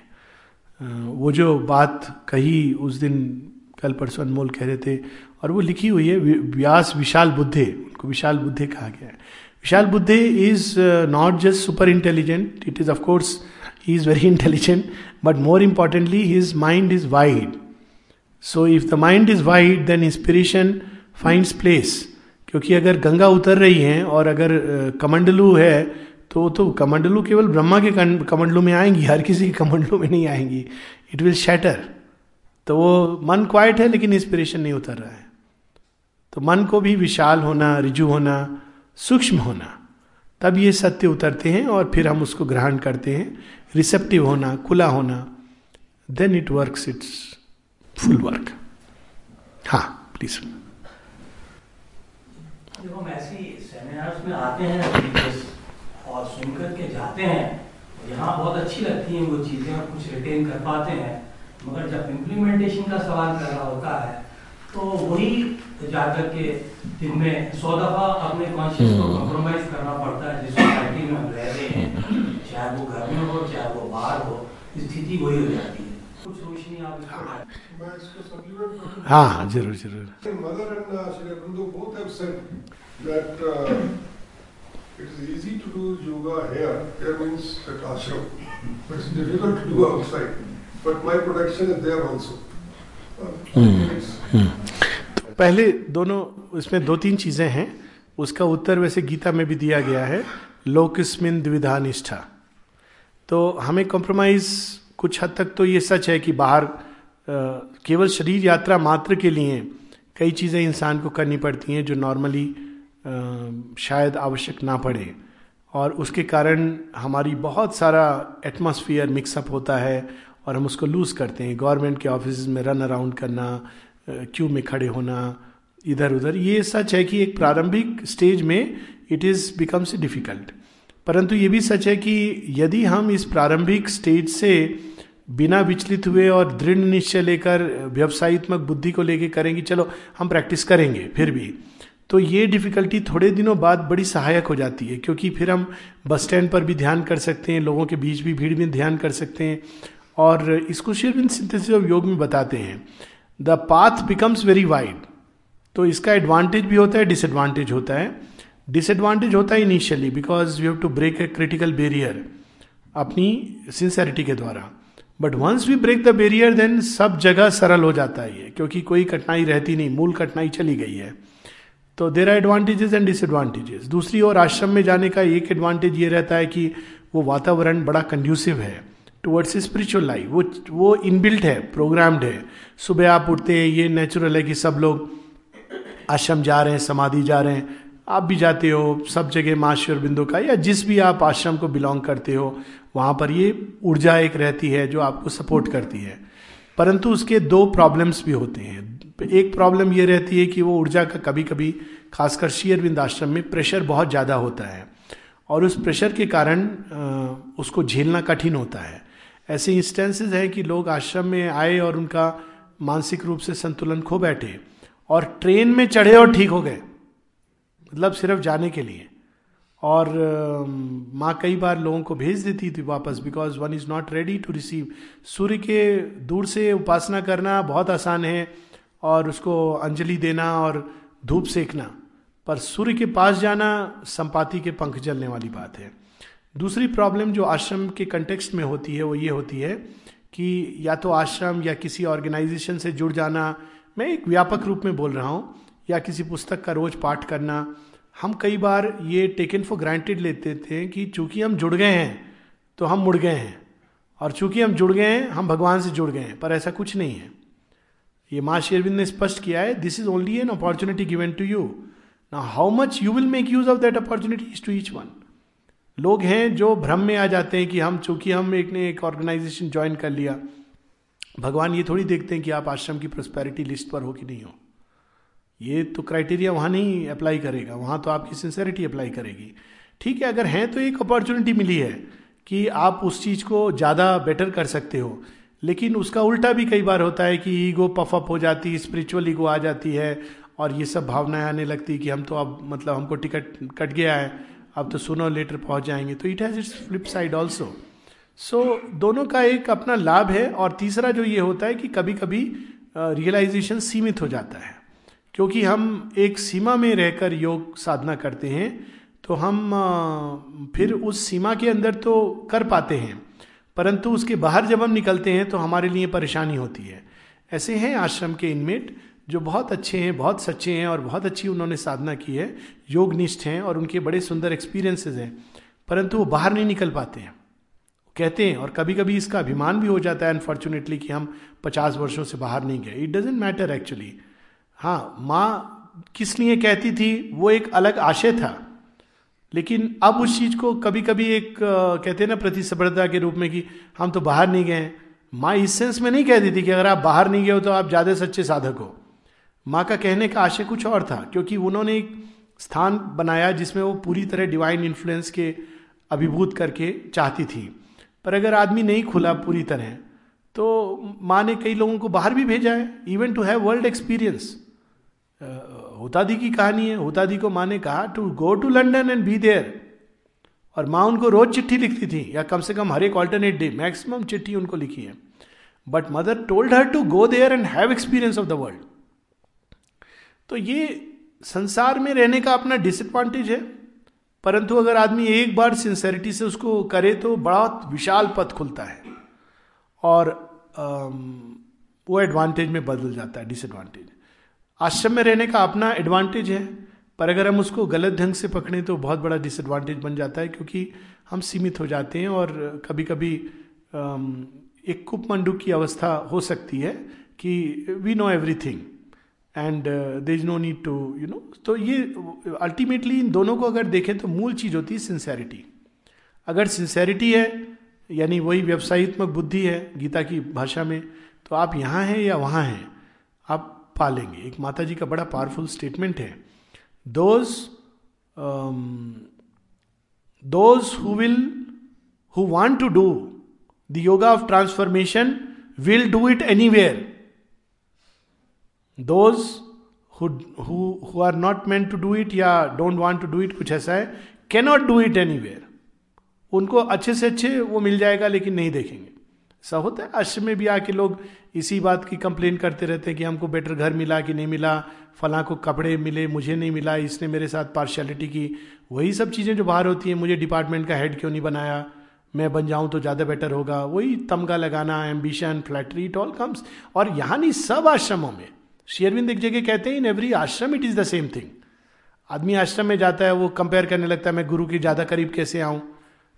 वो जो बात कही उस दिन, कल परसों अनमोल कह रहे थे, और वो लिखी हुई है, व्यास विशाल बुद्धे, उनको विशाल बुद्धे कहा गया है. विशाल बुद्धे is not just super intelligent, it is of course he is very intelligent, but more importantly his mind is wide. So if the mind is wide then inspiration finds place. क्योंकि अगर गंगा उतर रही है और अगर कमंडलू है, तो तो कमंडलू केवल ब्रह्मा के कमंडलू में आएंगी, हर किसी के कमंडलू में नहीं आएंगी. It will shatter. तो वो मन क्वाइट है लेकिन इंस्पिरेशन नहीं उतर रहा है. तो मन को भी विशाल होना, रिजु होना, सूक्ष्म होना, तब ये सत्य उतरते हैं और फिर हम उसको ग्रहण करते हैं. रिसेप्टिव होना, खुला होना, then it works it's full work. हाँ, please. जब हम ऐसी सेमिनार्स में आते हैं और सुनकर के जाते हैं, यहाँ बहुत अच्छी लगती हैं वो चीजें और कुछ रिटेन कर पाते हैं, मगर जब इम्प्लीमेंटेशन का सवाल कर रहा होता है तो वही जाकर के दिन में सौ दफा अपने कॉन्शियस को कॉम्प्रोमाइज करना पड़ता है जिस सोसाइटी में हम रह रहे हैं, चाहे वो घर में हो चाहे वो बाहर हो, स्थिति वही हो जाती है. कुछ रोशनी आप. हाँ जरूर जरूर. Mother and Shri Aurobindo both have said that it is easy to do yoga here, here means at ashram, but it's difficult to do outside, but my protection is there also. तो पहले दोनों इसमें दो तीन चीजें हैं, उसका उत्तर वैसे गीता में भी दिया गया है, लोकस्मिन द्विधा निष्ठा. तो हमें कॉम्प्रोमाइज कुछ हद तक तो ये सच है कि बाहर केवल शरीर यात्रा मात्र के लिए कई चीज़ें इंसान को करनी पड़ती हैं जो नॉर्मली शायद आवश्यक ना पड़े, और उसके कारण हमारी बहुत सारा एटमॉस्फेयर मिक्सअप होता है और हम उसको लूज़ करते हैं. गवर्नमेंट के ऑफिस में रन अराउंड करना, क्यू में खड़े होना, इधर उधर, ये सच है कि एक प्रारंभिक स्टेज में इट इज़ बिकम्स डिफ़िकल्ट. परंतु ये भी सच है कि यदि हम इस प्रारंभिक स्टेज से बिना विचलित हुए और दृढ़ निश्चय लेकर व्यवसायित्मक बुद्धि को लेकर करेंगे, चलो हम प्रैक्टिस करेंगे फिर भी, तो ये डिफ़िकल्टी थोड़े दिनों बाद बड़ी सहायक हो जाती है, क्योंकि फिर हम बस स्टैंड पर भी ध्यान कर सकते हैं, लोगों के बीच भी भीड़ में ध्यान कर सकते हैं. और इसको सिर्फ इन सिंथेसिस ऑफ योग में बताते हैं, the path becomes very wide. तो इसका एडवांटेज भी होता है, डिसएडवांटेज होता है. डिसएडवांटेज होता है initially because you have to break a critical barrier अपनी सिंसेरिटी के द्वारा, but once we break the barrier then सब जगह सरल हो जाता है ये, क्योंकि कोई कठिनाई रहती नहीं, मूल कठिनाई चली गई है. तो there are advantages and disadvantages. दूसरी ओर आश्रम में जाने का एक एडवांटेज ये रहता है कि वो वातावरण बड़ा कंड्यूसिव है टुवर्ड्स स्पिरिचुअल लाइफ, वो वो इनबिल्ट है, प्रोग्राम्ड है. सुबह आप उठते हैं, ये नेचुरल है कि सब लोग आश्रम जा रहे हैं, समाधि जा रहे हैं, आप भी जाते हो सब जगह माँ श्री अरविंदो का या जिस भी आप आश्रम को बिलोंग करते हो, वहाँ पर ये ऊर्जा एक रहती है जो आपको सपोर्ट करती है. परंतु उसके दो प्रॉब्लम्स भी होते हैं. एक प्रॉब्लम ये रहती है कि वो ऊर्जा का कभी कभी खासकर श्री अरविंद आश्रम में प्रेशर बहुत ज़्यादा होता है और उस प्रेशर के कारण उसको झेलना कठिन होता है. ऐसे इंस्टेंसेज हैं कि लोग आश्रम में आए और उनका मानसिक रूप से संतुलन खो बैठे और ट्रेन में चढ़े और ठीक हो गए, मतलब सिर्फ जाने के लिए. और uh, माँ कई बार लोगों को भेज देती थी वापस because one is not ready to receive. सूर्य के दूर से उपासना करना बहुत आसान है और उसको अंजलि देना और धूप सेकना, पर सूर्य के पास जाना संपाति के पंख जलने वाली बात है. दूसरी प्रॉब्लम जो आश्रम के कंटेक्स्ट में होती है वो ये होती है कि या तो आश्रम या किसी ऑर्गेनाइजेशन से जुड़ जाना, मैं एक व्यापक रूप में बोल रहा हूँ, या किसी पुस्तक का रोज पाठ करना. हम कई बार ये टेकन फॉर ग्रांटेड लेते थे कि चूंकि हम जुड़ गए हैं तो हम मुड़ गए हैं और चूंकि हम जुड़ गए हैं हम भगवान से जुड़ गए हैं, पर ऐसा कुछ नहीं है. ये माँ श्री अरविंद ने स्पष्ट किया है, this is only an opportunity given to you, now how much you will make use of that opportunity is to each one. लोग हैं जो भ्रम में आ जाते हैं कि हम चूंकि हम एक ने एक ऑर्गेनाइजेशन ज्वाइन कर लिया, भगवान ये थोड़ी देखते हैं कि आप आश्रम की प्रोस्पेरिटी लिस्ट पर हो कि नहीं हो. ये तो क्राइटेरिया वहाँ नहीं अप्लाई करेगा, वहाँ तो आपकी सिंसेरिटी अप्लाई करेगी. ठीक है, अगर हैं तो एक अपॉर्चुनिटी मिली है कि आप उस चीज़ को ज़्यादा बेटर कर सकते हो, लेकिन उसका उल्टा भी कई बार होता है कि ईगो पफ अप हो जाती है, स्पिरिचुअल ईगो आ जाती है और ये सब भावनाएं आने लगती कि हम तो अब मतलब हमको टिकट कट गया है, अब तो सुनो लेटर पहुँच जाएंगे. तो it has its flip side also. So दोनों का एक अपना लाभ है. और तीसरा जो ये होता है कि कभी कभी रियलाइजेशन सीमित हो जाता है, क्योंकि हम एक सीमा में रहकर योग साधना करते हैं तो हम फिर उस सीमा के अंदर तो कर पाते हैं, परंतु उसके बाहर जब हम निकलते हैं तो हमारे लिए परेशानी होती है. ऐसे हैं आश्रम के इनमेट जो बहुत अच्छे हैं, बहुत सच्चे हैं और बहुत अच्छी उन्होंने साधना की है, योगनिष्ठ हैं और उनके बड़े सुंदर एक्सपीरियंसेस हैं, परंतु वो बाहर नहीं निकल पाते हैं कहते हैं. और कभी कभी इसका अभिमान भी हो जाता है अनफॉर्चुनेटली कि हम पचास वर्षों से बाहर नहीं गए. It doesn't matter actually. हाँ, माँ किस लिए कहती थी वो एक अलग आशय था, लेकिन अब उस चीज़ को कभी कभी एक कहते हैं ना प्रतिस्पर्धा के रूप में कि हम तो बाहर नहीं गए, माँ इस सेंस में नहीं कहती थी कि अगर आप बाहर नहीं गए हो तो आप ज्यादा सच्चे साधक हो। माँ का कहने का आशय कुछ और था, क्योंकि उन्होंने एक स्थान बनाया जिसमें वो पूरी तरह डिवाइन इन्फ्लुएंस के अभिभूत करके चाहती थी। पर अगर आदमी नहीं खुला पूरी तरह, तो माँ ने कई लोगों को बाहर भी भेजा है, even to have world experience. होतादी की कहानी है, होतादी को माँ ने कहा to go to London and be there, और माँ उनको रोज चिट्ठी लिखती थी, या कम से कम हर एक ऑल्टरनेट डे मैक्सिमम चिट्ठी उनको लिखी है। But mother told her to go there and have experience of the world. तो ये संसार में रहने का अपना डिसएडवांटेज है, परंतु अगर आदमी एक बार सिंसेरिटी से उसको करे तो बड़ा विशाल पथ खुलता है, और आम, वो एडवांटेज में बदल जाता है डिसएडवांटेज। आश्रम में रहने का अपना एडवांटेज है, पर अगर हम उसको गलत ढंग से पकड़ें तो बहुत बड़ा डिसएडवांटेज बन जाता है, क्योंकि हम सीमित हो जाते हैं और कभी कभी एक कूपमंडूक की अवस्था हो सकती है कि we know everything and there is no need to you know. तो ये अल्टीमेटली इन दोनों को अगर देखें तो मूल चीज़ होती है सिंसेरिटी। अगर सिंसेरिटी है यानी वही व्यवसायित्मक बुद्धि है गीता की भाषा में, तो आप यहाँ हैं या वहाँ हैं आप पा लेंगे। एक माता जी का बड़ा पावरफुल स्टेटमेंट है, those um, those who will who want to do the yoga of transformation will do it anywhere, those who who who are not meant to do it या don't want to do it कुछ ऐसा है, cannot do it anywhere। उनको अच्छे से अच्छे वो मिल जाएगा लेकिन नहीं देखेंगे। ऐसा होता है, आश्रम में भी आके लोग इसी बात की कंप्लेन करते रहते हैं कि हमको बेटर घर मिला कि नहीं मिला, फलां को कपड़े मिले मुझे नहीं मिला, इसने मेरे साथ पार्शियलिटी की, वही सब चीज़ें जो बाहर होती हैं। मुझे डिपार्टमेंट का हेड क्यों नहीं बनाया, मैं बन जाऊं तो ज़्यादा बेटर होगा, वही तमगा लगाना, ambition, flattery, it all comes. और यहाँ नहीं, सब आश्रमों में। श्री अरविंद एक जगह कहते हैं in every ashram it is the same thing. आदमी आश्रम में जाता है वो कंपेयर करने लगता है, मैं गुरु के ज़्यादा करीब कैसे आऊँ,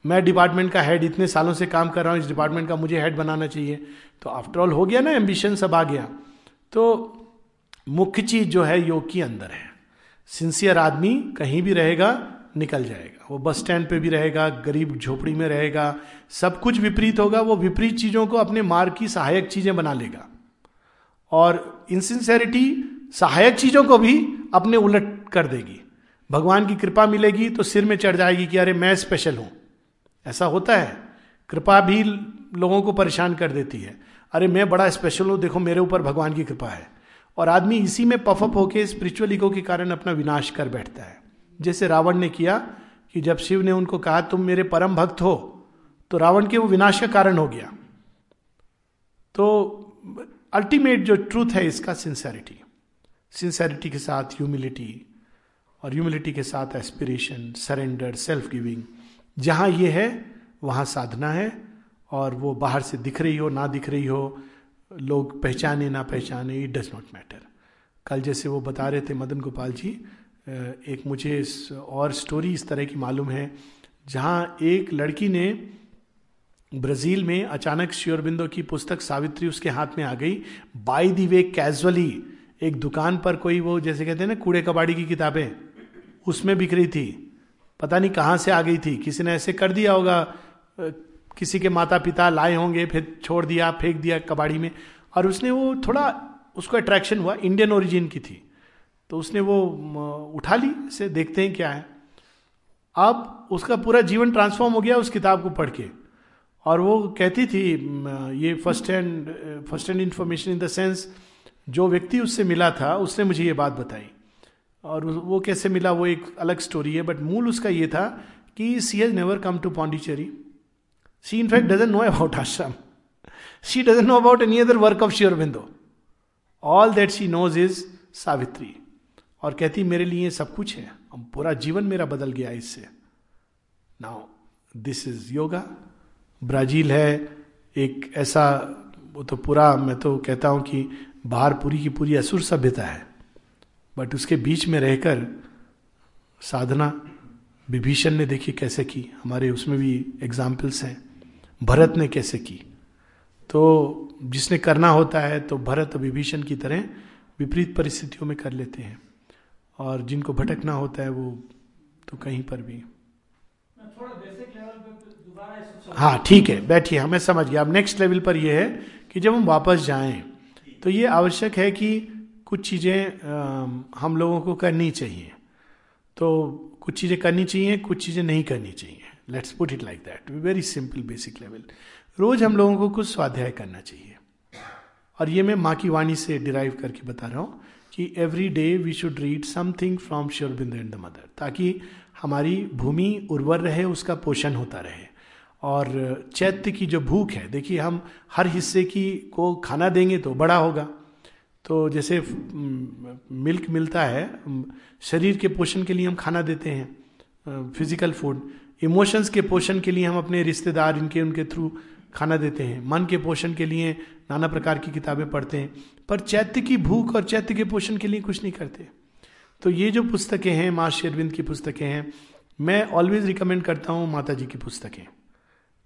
मैं डिपार्टमेंट का हेड इतने सालों से काम कर रहा हूँ, इस डिपार्टमेंट का मुझे हेड बनाना चाहिए। तो आफ्टरऑल हो गया ना, एम्बिशन सब आ गया। तो मुख्य चीज़ जो है योग के अंदर है, सिंसियर आदमी कहीं भी रहेगा निकल जाएगा, वो बस स्टैंड पे भी रहेगा, गरीब झोपड़ी में रहेगा, सब कुछ विपरीत होगा, वो विपरीत चीज़ों को अपने मार्ग की सहायक चीज़ें बना लेगा, और इनसिंसियरिटी सहायक चीज़ों को भी अपने उलट कर देगी। भगवान की कृपा मिलेगी तो सिर में चढ़ जाएगी कि अरे मैं स्पेशल हूँ, ऐसा होता है। कृपा भी लोगों को परेशान कर देती है, अरे मैं बड़ा स्पेशल हूँ, देखो मेरे ऊपर भगवान की कृपा है, और आदमी इसी में पफअप होकर स्पिरिचुअल ईगो के कारण अपना विनाश कर बैठता है। जैसे रावण ने किया कि जब शिव ने उनको कहा तुम मेरे परम भक्त हो, तो रावण के वो विनाश का कारण हो गया। तो अल्टीमेट जो ट्रूथ है इसका सिंसेरिटी, सिंसेरिटी के साथ ह्यूमिलिटी, और ह्यूमिलिटी के साथ एस्पिरेशन, सरेंडर, सेल्फ गिविंग। जहाँ ये है वहाँ साधना है, और वो बाहर से दिख रही हो ना दिख रही हो, लोग पहचाने ना पहचाने, इट डज नॉट मैटर। कल जैसे वो बता रहे थे मदन गोपाल जी, एक मुझे और स्टोरी इस तरह की मालूम है, जहाँ एक लड़की ने ब्राज़ील में अचानक श्री अरबिंदो की पुस्तक सावित्री उसके हाथ में आ गई, बाय द वे कैजुअली एक दुकान पर कोई वो जैसे कहते हैं ना कूड़े कबाड़ी की किताबें, उसमें बिक रही थी, पता नहीं कहाँ से आ गई थी, किसी ने ऐसे कर दिया होगा, किसी के माता पिता लाए होंगे, फिर छोड़ दिया, फेंक दिया कबाड़ी में, और उसने वो थोड़ा उसको अट्रैक्शन हुआ, इंडियन ओरिजिन की थी, तो उसने वो उठा ली, इसे देखते हैं क्या है। अब उसका पूरा जीवन ट्रांसफॉर्म हो गया उस किताब को पढ़ के। और वो कहती थी ये first hand first hand information in the sense, जो व्यक्ति उससे मिला था उसने मुझे ये बात बताई, और वो कैसे मिला वो एक अलग स्टोरी है, बट मूल उसका ये था कि she has never come to Pondicherry, she in fact doesn't know about ashram, she doesn't know about any other work of Shri Aurobindo, all that she knows is Savitri. और कहती मेरे लिए सब कुछ है, पूरा जीवन मेरा बदल गया इससे। Now this is yoga. Brazil है एक ऐसा, वो तो पूरा, मैं तो कहता हूँ कि बाहर पूरी की पूरी असुर सभ्यता है, बट उसके बीच में रहकर साधना विभीषण ने देखिए कैसे की, हमारे उसमें भी एग्जाम्पल्स हैं, भरत ने कैसे की। तो जिसने करना होता है तो भरत और विभीषण की तरह विपरीत परिस्थितियों में कर लेते हैं, और जिनको भटकना होता है वो तो कहीं पर भी। थोड़ा बेसिक लेवल पे दोबारा हाँ ठीक है, बैठिए, हमें समझ गया। अब नेक्स्ट लेवल पर यह है कि जब हम वापस जाएं तो ये आवश्यक है कि कुछ चीज़ें हम लोगों को करनी चाहिए, तो कुछ चीज़ें करनी चाहिए, कुछ चीज़ें नहीं करनी चाहिए। Let's put it like that, very simple basic level. रोज हम लोगों को कुछ स्वाध्याय करना चाहिए, और ये मैं माँ की वाणी से डिराइव करके बता रहा हूँ कि every day we should read something from Shri Aurobindo and the mother, ताकि हमारी भूमि उर्वर रहे, उसका पोषण होता रहे। और चैत्य की जो भूख है, देखिए हम हर हिस्से की को खाना देंगे तो बड़ा होगा, तो जैसे मिल्क मिलता है, शरीर के पोषण के लिए हम खाना देते हैं, फिजिकल फूड। इमोशंस के पोषण के लिए हम अपने रिश्तेदार इनके उनके थ्रू खाना देते हैं। मन के पोषण के लिए नाना प्रकार की किताबें पढ़ते हैं, पर चैत्य की भूख और चैत्य के पोषण के लिए कुछ नहीं करते। तो ये जो पुस्तकें हैं, माँ श्री अरविंद की पुस्तकें हैं, मैं ऑलवेज रिकमेंड करता हूँ माता जी की पुस्तकें,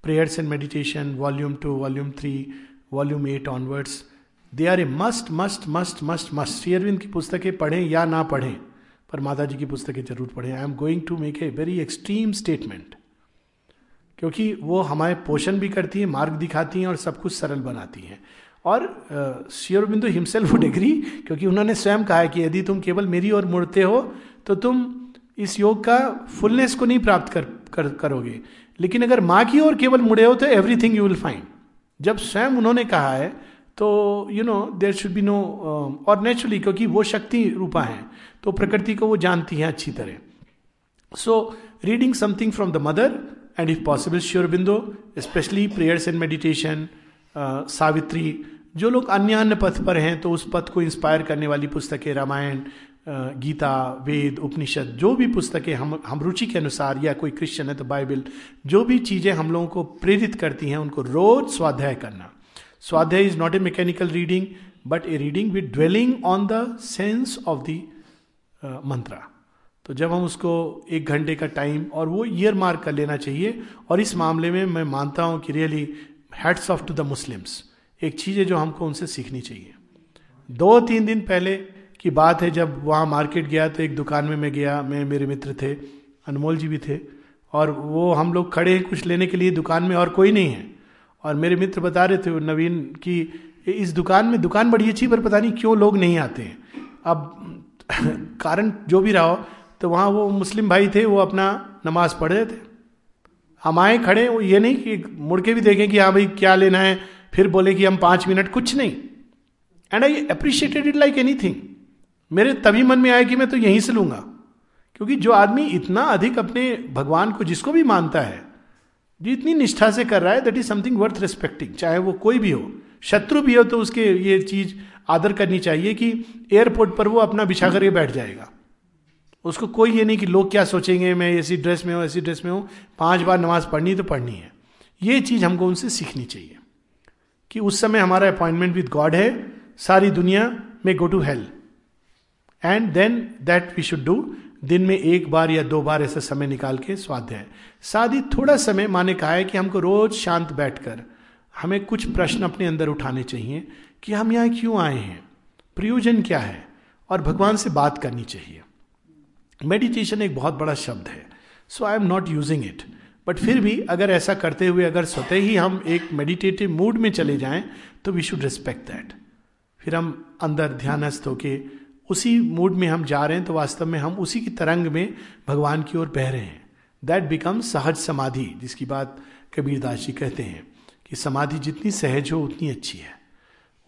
prayers and meditation volume two, volume three, volume eight onwards. They are a must must must must must. Shri Aurobindo की पुस्तकें पढ़ें या ना पढ़ें, पर माता जी की पुस्तकें जरूर पढ़ें। I am going to make a very extreme statement, क्योंकि वो हमारे पोषण भी करती हैं, मार्ग दिखाती हैं और सब कुछ सरल बनाती हैं। और Shri Aurobindo himself would agree, क्योंकि उन्होंने स्वयं कहा है कि यदि तुम केवल मेरी ओर मुड़ते हो तो तुम इस योग का फुलनेस को नहीं प्राप्त कर, कर करोगे, लेकिन अगर माँ की ओर केवल मुड़े हो तो एवरीथिंग यू विल फाइंड। जब स्वयं उन्होंने कहा है तो you know there should be no. और नेचुरली क्योंकि वो शक्ति रूपा है तो प्रकृति को वो जानती है अच्छी तरह। So reading something from the mother and if possible Shri Aurobindo, specially prayers and meditation, Savitri. जो लोग अन्य अन्य पथ पर हैं तो उस पथ को इंस्पायर करने वाली पुस्तकें, रामायण, गीता, वेद, उपनिषद, जो भी पुस्तकें हम हम रुचि के अनुसार, या कोई क्रिश्चियन है तो बाइबल, जो भी चीज़ें हम लोगों को प्रेरित करती हैं उनको रोज स्वाध्याय करना। स्वाध्याय is not a mechanical reading but a reading with dwelling on the sense of the मंत्रा। तो जब हम उसको एक घंटे का टाइम, और वो ईयर मार्क कर लेना चाहिए। और इस मामले में मैं मानता हूँ कि really hats off to the Muslims, एक चीज़ है जो हमको उनसे सीखनी चाहिए। दो तीन दिन पहले की बात है, जब वहाँ मार्केट गया तो एक दुकान में मैं गया, मैं मेरे मित्र थे, अनमोल जी भी थे, और वो हम लोग खड़े हैं कुछ लेने के लिए दुकान में और कोई नहीं है। और मेरे मित्र बता रहे थे नवीन कि इस दुकान में, दुकान बड़ी अच्छी पर पता नहीं क्यों लोग नहीं आते हैं। अब कारण जो भी रहा हो, तो वहाँ वो मुस्लिम भाई थे, वो अपना नमाज पढ़ रहे थे। हम आए खड़े, वो ये नहीं कि मुड़ के भी देखें कि हाँ भाई क्या लेना है, फिर बोले कि हम पाँच मिनट, कुछ नहीं। And I appreciated it like anything. मेरे तभी मन में आया कि मैं तो यहीं से लूँगा, क्योंकि जो आदमी इतना अधिक अपने भगवान को, जिसको भी मानता है, जो इतनी निष्ठा से कर रहा है, that is something worth respecting, चाहे वो कोई भी हो, शत्रु भी हो, तो उसके ये चीज़ आदर करनी चाहिए कि एयरपोर्ट पर वो अपना बिछा करके बैठ जाएगा। उसको कोई ये नहीं कि लोग क्या सोचेंगे, मैं ऐसी ड्रेस में हूँ, ऐसी ड्रेस में हूँ, पांच बार नमाज पढ़नी तो पढ़नी है। ये चीज़ हमको उनसे सीखनी चाहिए कि उस समय हमारा अपॉइंटमेंट विद गॉड है, सारी दुनिया में go to hell, and then that we should do. दिन में एक बार या दो बार ऐसा समय निकाल के स्वाध्याय। साथ ही थोड़ा समय, माँ ने कहा है कि हमको रोज शांत बैठकर हमें कुछ प्रश्न अपने अंदर उठाने चाहिए कि हम यहाँ क्यों आए हैं, प्रयोजन क्या है, और भगवान से बात करनी चाहिए। मेडिटेशन एक बहुत बड़ा शब्द है, so I am not using it, but फिर भी अगर ऐसा करते हुए अगर स्वतः ही हम एक मेडिटेटिव मूड में चले जाएं तो वी शुड रिस्पेक्ट दैट। फिर हम अंदर ध्यानस्थ होके उसी मूड में हम जा रहे हैं, तो वास्तव में हम उसी की तरंग में भगवान की ओर बह रहे हैं। दैट बिकम्स सहज समाधि, जिसकी बात कबीरदास जी कहते हैं कि समाधि जितनी सहज हो उतनी अच्छी है।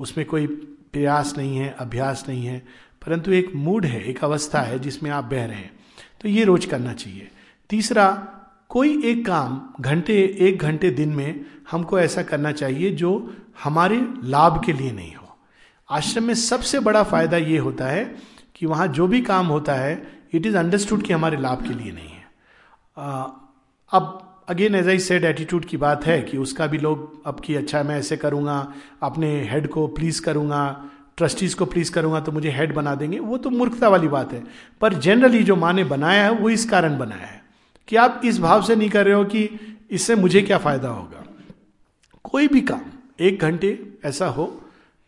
उसमें कोई प्रयास नहीं है, अभ्यास नहीं है, परंतु एक मूड है, एक अवस्था है जिसमें आप बह रहे हैं। तो ये रोज करना चाहिए। तीसरा, कोई एक काम घंटे एक घंटे दिन में हमको ऐसा करना चाहिए जो हमारे लाभ के लिए नहीं हो। आश्रम में सबसे बड़ा फायदा ये होता है कि वहाँ जो भी काम होता है, इट इज़ अंडरस्टूड कि हमारे लाभ के लिए नहीं है। आ, अब again as I said, attitude की बात है कि उसका भी लोग अब कि अच्छा मैं ऐसे करूँगा, अपने हेड को प्लीज़ करूँगा, ट्रस्टीज़ को प्लीज़ करूँगा तो मुझे हेड बना देंगे, वो तो मूर्खता वाली बात है। पर जनरली जो माँ ने बनाया है वो इस कारण बनाया है कि आप इस भाव से नहीं कर रहे हो कि इससे मुझे क्या फ़ायदा होगा। कोई भी काम एक घंटे ऐसा हो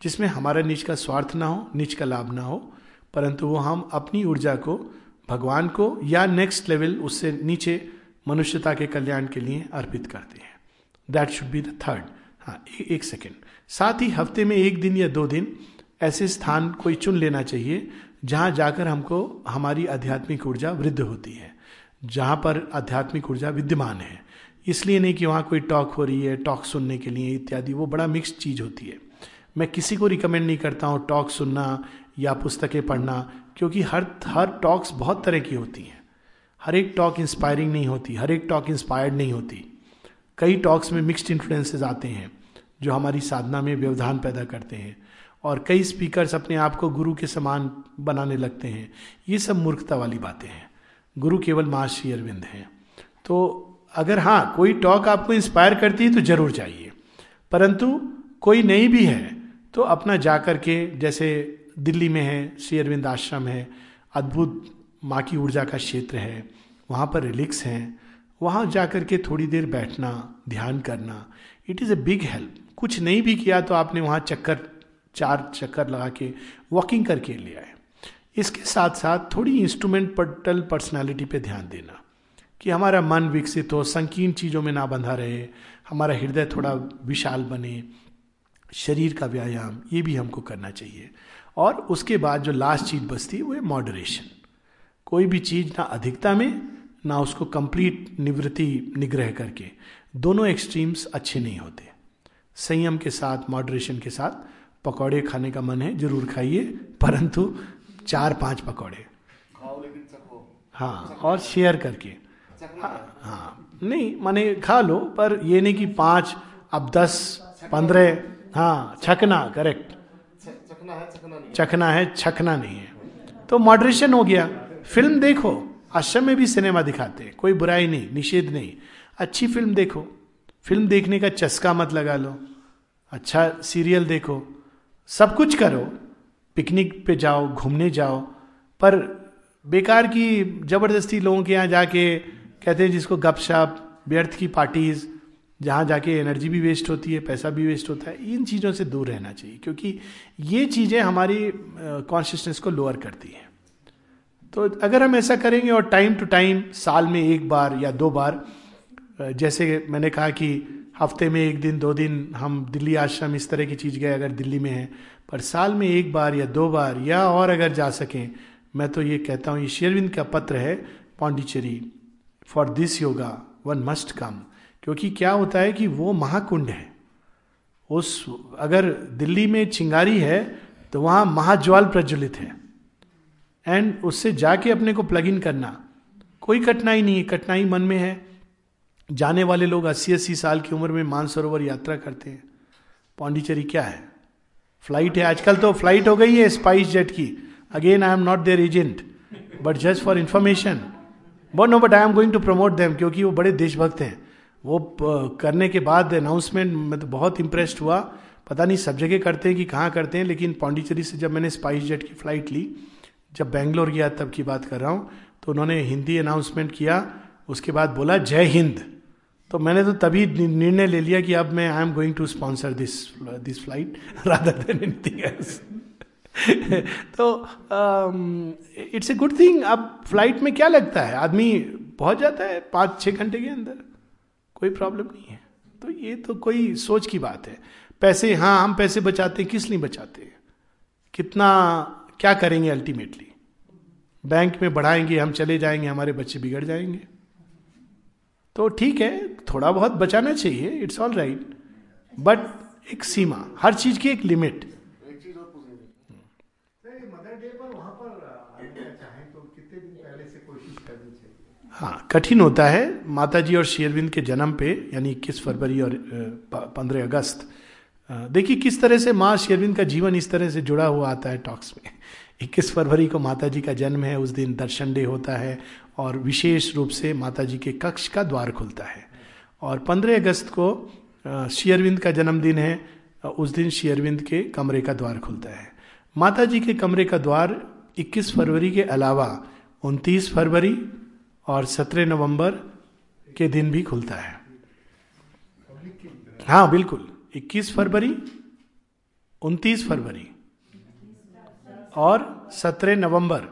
जिसमें हमारा निज का स्वार्थ ना हो, निज का लाभ ना हो, परंतु वो हम अपनी ऊर्जा को भगवान को या नेक्स्ट लेवल उससे नीचे मनुष्यता के कल्याण के लिए अर्पित करते हैं। That should be the third. हाँ, एक सेकेंड. साथ ही हफ्ते में एक दिन या दो दिन ऐसे स्थान कोई चुन लेना चाहिए जहाँ जाकर हमको हमारी आध्यात्मिक ऊर्जा वृद्ध होती है, जहाँ पर आध्यात्मिक ऊर्जा विद्यमान है. इसलिए नहीं कि वहाँ कोई टॉक हो रही है टॉक सुनने के लिए इत्यादि, वो बड़ा मिक्स चीज़ होती है. मैं किसी को रिकमेंड नहीं करता हूँ टॉक सुनना या पुस्तकें पढ़ना, क्योंकि हर हर टॉक्स बहुत तरह की होती हैं. हर एक टॉक इंस्पायरिंग नहीं होती, हर एक टॉक इंस्पायर्ड नहीं होती. कई टॉक्स में मिक्स्ड इन्फ्लुएंसेस आते हैं जो हमारी साधना में व्यवधान पैदा करते हैं, और कई स्पीकर्स अपने आप को गुरु के समान बनाने लगते हैं. ये सब मूर्खता वाली बातें हैं. गुरु केवल मां श्री अरविंद हैं. तो अगर हाँ कोई टॉक आपको इंस्पायर करती है तो जरूर जाइए, परंतु कोई नहीं भी है तो अपना जा कर के, जैसे दिल्ली में है श्री अरविंद आश्रम है, अद्भुत माँ की ऊर्जा का क्षेत्र है, वहाँ पर रिलैक्स हैं, वहाँ जा कर के थोड़ी देर बैठना, ध्यान करना, it is a big help. कुछ नहीं भी किया तो आपने वहाँ चक्कर चार चक्कर लगा के वॉकिंग करके लिया है. इसके साथ साथ थोड़ी इंस्ट्रूमेंटल पर्सनालिटी पे ध्यान देना कि हमारा मन विकसित हो, संकीर्ण चीज़ों में ना बंधा रहे, हमारा हृदय थोड़ा विशाल बने. शरीर का व्यायाम ये भी हमको करना चाहिए. और उसके बाद जो लास्ट चीज़ बचती है वो है मॉडरेशन. कोई भी चीज़ ना अधिकता में ना उसको कंप्लीट निवृत्ति निग्रह करके, दोनों एक्सट्रीम्स अच्छे नहीं होते. संयम के साथ, मॉडरेशन के साथ. पकौड़े खाने का मन है जरूर खाइए, परंतु चार पांच पकौड़े खाओ, लेकिन चखो. हाँ, और शेयर करके. हाँ, हाँ नहीं माने खा लो, पर ये नहीं कि पांच अब दस पंद्रह. हाँ, छकना करेक्ट. चखना है छकना नहीं, चखना है छकना नहीं है, तो मॉडरेशन हो गया. फिल्म देखो, आश्रम में भी सिनेमा दिखाते हैं, कोई बुराई नहीं, निषेध नहीं. अच्छी फिल्म देखो, फिल्म देखने का चस्का मत लगा लो. अच्छा सीरियल देखो, सब कुछ करो, पिकनिक पे जाओ, घूमने जाओ, पर बेकार की जबरदस्ती लोगों के यहाँ जाके कहते हैं जिसको गपशप, व्यर्थ की पार्टीज, जहाँ जाके एनर्जी भी वेस्ट होती है, पैसा भी वेस्ट होता है. इन चीज़ों से दूर रहना चाहिए, क्योंकि ये चीज़ें हमारी कॉन्शियसनेस को लोअर करती हैं. तो अगर हम ऐसा करेंगे और टाइम टू टाइम, साल में एक बार या दो बार, जैसे मैंने कहा कि हफ्ते में एक दिन दो दिन हम दिल्ली आश्रम इस तरह की चीज़ गए अगर दिल्ली में है, पर साल में एक बार या दो बार या और अगर जा सकें. मैं तो ये कहता हूँ, ये श्री अरविंद का पत्र है, Pondicherry, for this yoga one must come. क्योंकि क्या होता है कि वो महाकुंड है. उस अगर दिल्ली में चिंगारी है तो वहाँ महाज्वाल प्रज्वलित है, एंड उससे जाके अपने को प्लग इन करना कोई कठिनाई नहीं है. कठिनाई मन में है. जाने वाले लोग अस्सी अस्सी साल की उम्र में मानसरोवर यात्रा करते हैं. पौंडीचेरी क्या है, फ्लाइट है. आजकल तो फ्लाइट हो गई है स्पाइस जेट की. Again I am not their agent, but just for information. But no, but I am going to promote them, क्योंकि वो बड़े देशभक्त हैं. वो करने के बाद अनाउंसमेंट मैं तो बहुत इम्प्रेस्ड हुआ. पता नहीं सब जगह करते हैं कि कहाँ करते हैं, लेकिन पौंडीचेरी से जब मैंने स्पाइस जेट की फ्लाइट ली, जब बेंगलोर गया तब की बात कर रहा हूँ, तो उन्होंने हिंदी अनाउंसमेंट किया, उसके बाद बोला जय हिंद. तो मैंने तो तभी निर्णय ले लिया कि अब मैं I am going to sponsor this this flight rather than anything else. तो इट्स ए गुड थिंग. अब फ्लाइट में क्या लगता है, आदमी पहुंच जाता है पाँच छः घंटे के अंदर, कोई प्रॉब्लम नहीं है. तो ये तो कोई सोच की बात है. पैसे, हाँ हम पैसे बचाते हैं, किस लिए बचाते हैं, कितना क्या करेंगे अल्टीमेटली. बैंक में बढ़ाएंगे, हम चले जाएंगे, हमारे बच्चे बिगड़ जाएंगे. तो ठीक है, थोड़ा बहुत बचाना चाहिए, इट्स ऑल राइट, बट एक सीमा, हर चीज की एक लिमिट. एक चीज और पूछनी, मदर डे पर वहां पर चाहे तो कितने दिन पहले से कोशिश करनी चाहिए. हाँ, कठिन होता है. माताजी और श्री अरविंद के जन्म पे, यानी इक्कीस फरवरी और पंद्रह अगस्त, देखिए किस तरह से माँ श्री अरविंद का जीवन इस तरह से जुड़ा हुआ आता है टॉक्स में. इक्कीस फरवरी को माता जी का जन्म है, उस दिन दर्शन डे होता है, और विशेष रूप से माता जी के कक्ष का द्वार खुलता है. और पंद्रह अगस्त को श्री अरविंद का जन्मदिन है, उस दिन श्री अरविंद के कमरे का द्वार खुलता है. माता जी के कमरे का द्वार इक्कीस फरवरी के अलावा उनतीस फरवरी और सत्रह नवंबर के दिन भी खुलता है. हाँ बिल्कुल, इक्कीस फरवरी, उनतीस फरवरी और सत्रह नवंबर.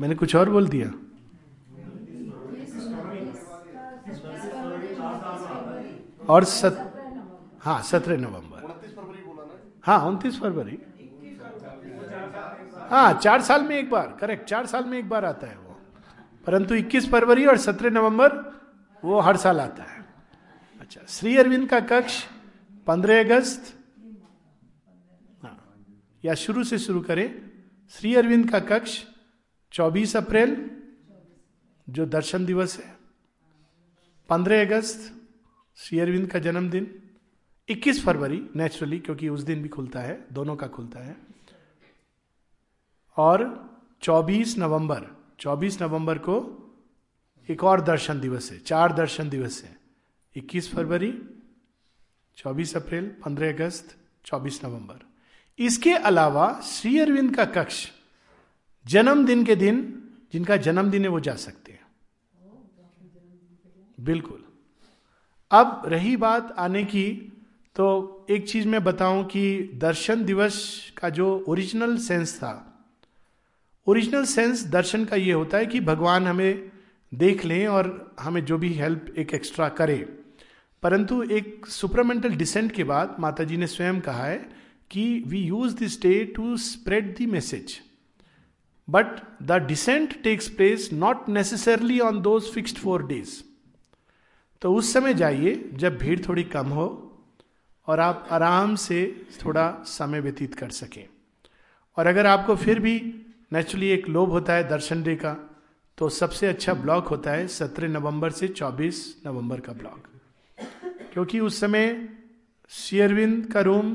मैंने कुछ और बोल दिया. और सत हाँ सत्रह नवंबर हाँ उनतीस फरवरी हाँ चार साल में एक बार करेक्ट चार साल में एक बार आता है वो, परंतु इक्कीस फरवरी और सत्रह नवंबर वो हर साल आता है. अच्छा, श्री अरविंद का कक्ष पंद्रह अगस्त हाँ या शुरू से शुरू करें. श्री अरविंद का कक्ष चौबीस अप्रैल जो दर्शन दिवस है, पंद्रह अगस्त श्री अरविंद का जन्मदिन, इक्कीस फरवरी नेचुरली क्योंकि उस दिन भी खुलता है, दोनों का खुलता है, और चौबीस नवंबर चौबीस नवंबर को एक और दर्शन दिवस है. चार दर्शन दिवस है, इक्कीस फरवरी, चौबीस अप्रैल, पंद्रह अगस्त, चौबीस नवंबर. इसके अलावा श्री अरविंद का कक्ष जन्मदिन के दिन, जिनका जन्मदिन है वो जा सकते हैं बिल्कुल. अब रही बात आने की, तो एक चीज मैं बताऊं कि दर्शन दिवस का जो ओरिजिनल सेंस था, ओरिजिनल सेंस दर्शन का ये होता है कि भगवान हमें देख लें और हमें जो भी हेल्प एक एक्स्ट्रा करे. परंतु एक सुप्रमेंटल डिसेंट के बाद माता जी ने स्वयं कहा है कि we use this day to spread the message, but the descent takes place not necessarily on those fixed four days. तो उस समय जाइए जब भीड़ थोड़ी कम हो और आप आराम से थोड़ा समय व्यतीत कर सकें. और अगर आपको फिर भी नेचुरली एक लोभ होता है दर्शन डे का, तो सबसे अच्छा ब्लॉक होता है सत्रह नवंबर से चौबीस नवंबर का ब्लॉक, क्योंकि उस समय श्री अरविंद का रूम,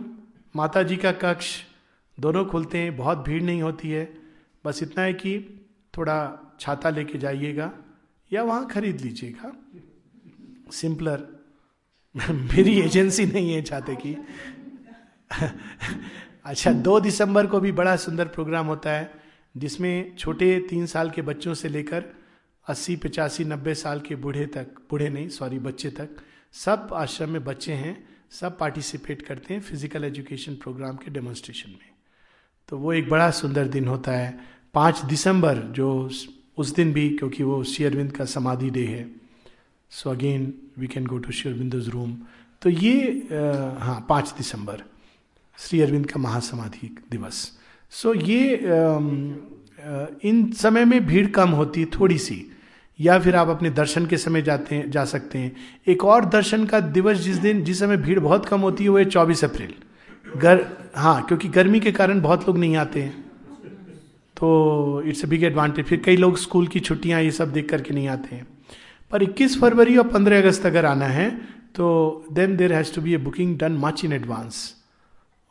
माता जी का कक्ष, दोनों खुलते हैं, बहुत भीड़ नहीं होती है. बस इतना है कि थोड़ा छाता लेके जाइएगा या वहाँ खरीद लीजिएगा, सिंपलर. मेरी एजेंसी नहीं है छाते की. अच्छा, दो दिसंबर को भी बड़ा सुंदर प्रोग्राम होता है जिसमें छोटे तीन साल के बच्चों से लेकर अस्सी पचासी नब्बे साल के बूढ़े तक, बूढ़े नहीं सॉरी बच्चे तक, सब आश्रम में बच्चे हैं, सब पार्टिसिपेट करते हैं फिजिकल एजुकेशन प्रोग्राम के डेमोन्स्ट्रेशन में. तो वो एक बड़ा सुंदर दिन होता है. पाँच दिसंबर जो उस दिन भी, क्योंकि वो श्री अरविंद का समाधि डे है, so again we can go to Shri Aurobindo's room. तो ये आ, हाँ पाँच दिसंबर श्री अरविंद का महासमाधि दिवस. सो ये आ, आ, इन समय में भीड़ कम होती थोड़ी सी, या फिर आप अपने दर्शन के समय जाते हैं, जा सकते हैं. एक और दर्शन का दिवस जिस दिन, जिस समय भीड़ बहुत कम होती है, वो है चौबीस अप्रैल. गर हाँ क्योंकि गर्मी के कारण बहुत लोग नहीं आते हैं, तो इट्स अ बिग एडवांटेज. फिर कई लोग स्कूल की छुट्टियां ये सब देख करके नहीं आते हैं. पर इक्कीस फरवरी और पंद्रह अगस्त अगर आना है तो then there has to be a booking done much in advance.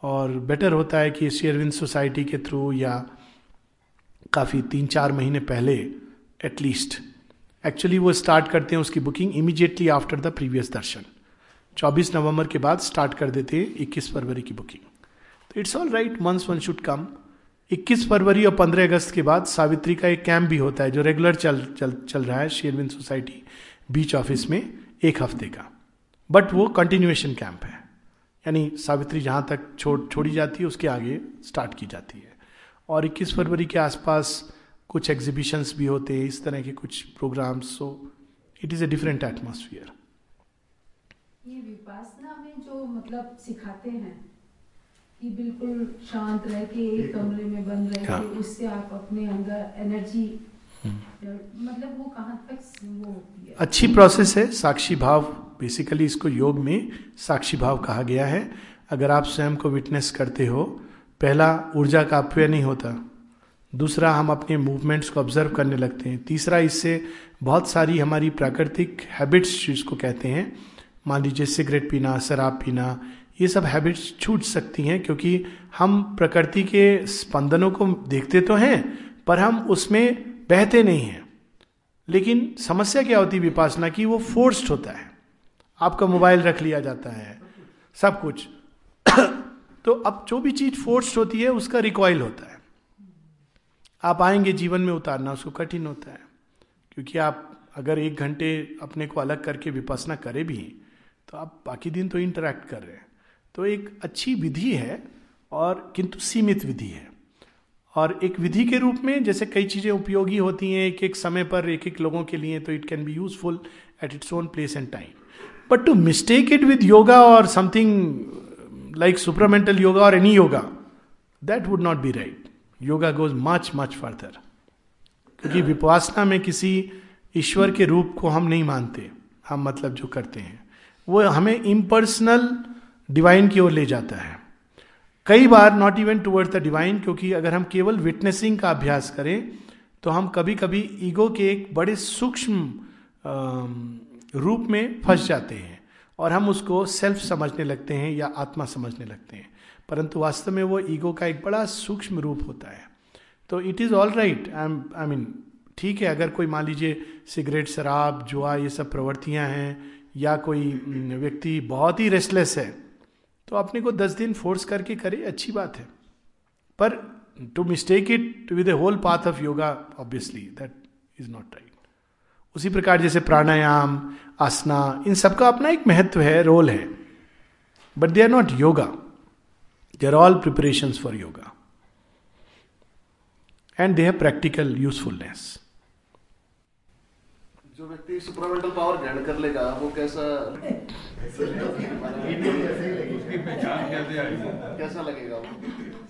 और बेटर होता है कि श्री अरविंद सोसाइटी के थ्रू या काफ़ी तीन चार महीने पहले एटलीस्ट, एक्चुअली वो स्टार्ट करते हैं उसकी booking immediately after the previous darshan. चौबीस नवंबर के बाद स्टार्ट कर देते हैं इक्कीस फरवरी की बुकिंग. तो it's all right, months one should come. इक्कीस फरवरी और पंद्रह अगस्त के बाद सावित्री का एक कैंप भी होता है जो रेगुलर चल चल चल रहा है Shri Aurobindo society beach office में, एक हफ्ते का, बट वो कंटिन्यूएशन कैंप है, यानी सावित्री जहाँ तक छोड़ छोड़ी जाती है उसके आगे स्टार्ट की जाती है. और इक्कीस फरवरी के आसपास कुछ एग्जीबिशंस भी होते हैं, इस तरह के कुछ programmes. So it is a different atmosphere. ये विपासना में जो मतलब सिखाते हैं कि बिल्कुल शांत रह के एक कमरे में बंद रह के, हाँ. उससे आप अपने अंदर एनर्जी मतलब वो कहाँ तक वो होती है? अच्छी प्रोसेस है साक्षी भाव. बेसिकली इसको योग में साक्षी भाव कहा गया है. अगर आप स्वयं को विटनेस करते हो, पहला ऊर्जा का अपव्यय नहीं होता, दूसरा हम अपने मूवमेंट्स को ऑब्जर्व करने लगते हैं, तीसरा इससे बहुत सारी हमारी प्राकृतिक हैबिट्स जिसको कहते हैं, मान लीजिए सिगरेट पीना, शराब पीना, ये सब हैबिट्स छूट सकती हैं, क्योंकि हम प्रकृति के स्पंदनों को देखते तो हैं पर हम उसमें बहते नहीं हैं. लेकिन समस्या क्या होती है विपासना की, वो फोर्स्ड होता है, आपका मोबाइल रख लिया जाता है, सब कुछ. तो अब जो भी चीज़ फोर्स्ड होती है उसका रिकॉइल होता है. आप आएंगे जीवन में उतारना उसको कठिन होता है, क्योंकि आप अगर एक घंटे अपने को अलग करके विपासना करे भी तो आप बाकी दिन तो इंटरैक्ट कर रहे हैं. तो एक अच्छी विधि है, और किंतु सीमित विधि है. और एक विधि के रूप में जैसे कई चीज़ें उपयोगी होती हैं एक एक समय पर एक एक लोगों के लिए, तो it can be useful at its own place and time. But to mistake it with yoga or something like supramental yoga or any yoga, that would not be right. Yoga goes much, much further. क्योंकि विपासना में किसी ईश्वर के रूप को हम नहीं मानते. हम मतलब जो करते हैं वो हमें इम्पर्सनल डिवाइन की ओर ले जाता है. कई बार not even towards the divine, क्योंकि अगर हम केवल विटनेसिंग का अभ्यास करें तो हम कभी कभी ईगो के एक बड़े सूक्ष्म रूप में फंस जाते हैं और हम उसको सेल्फ समझने लगते हैं या आत्मा समझने लगते हैं, परंतु वास्तव में वो ईगो का एक बड़ा सूक्ष्म रूप होता है. तो it is all right, I am I mean ठीक है. अगर कोई मान लीजिए सिगरेट, शराब, जुआ, ये सब प्रवृत्तियां हैं, या कोई व्यक्ति बहुत ही रेस्टलेस है, तो अपने को दस दिन फोर्स करके करे, अच्छी बात है. पर to mistake it with a whole path of yoga, obviously that is not right. उसी प्रकार जैसे प्राणायाम, आसना, इन सबका अपना एक महत्व है, रोल है, but they are not yoga. They are all preparations for yoga and they have practical usefulness. जो व्यक्ति सुपरमेंटल पावर ग्रहण कर लेगा वो कैसा कैसा लगेगा? वो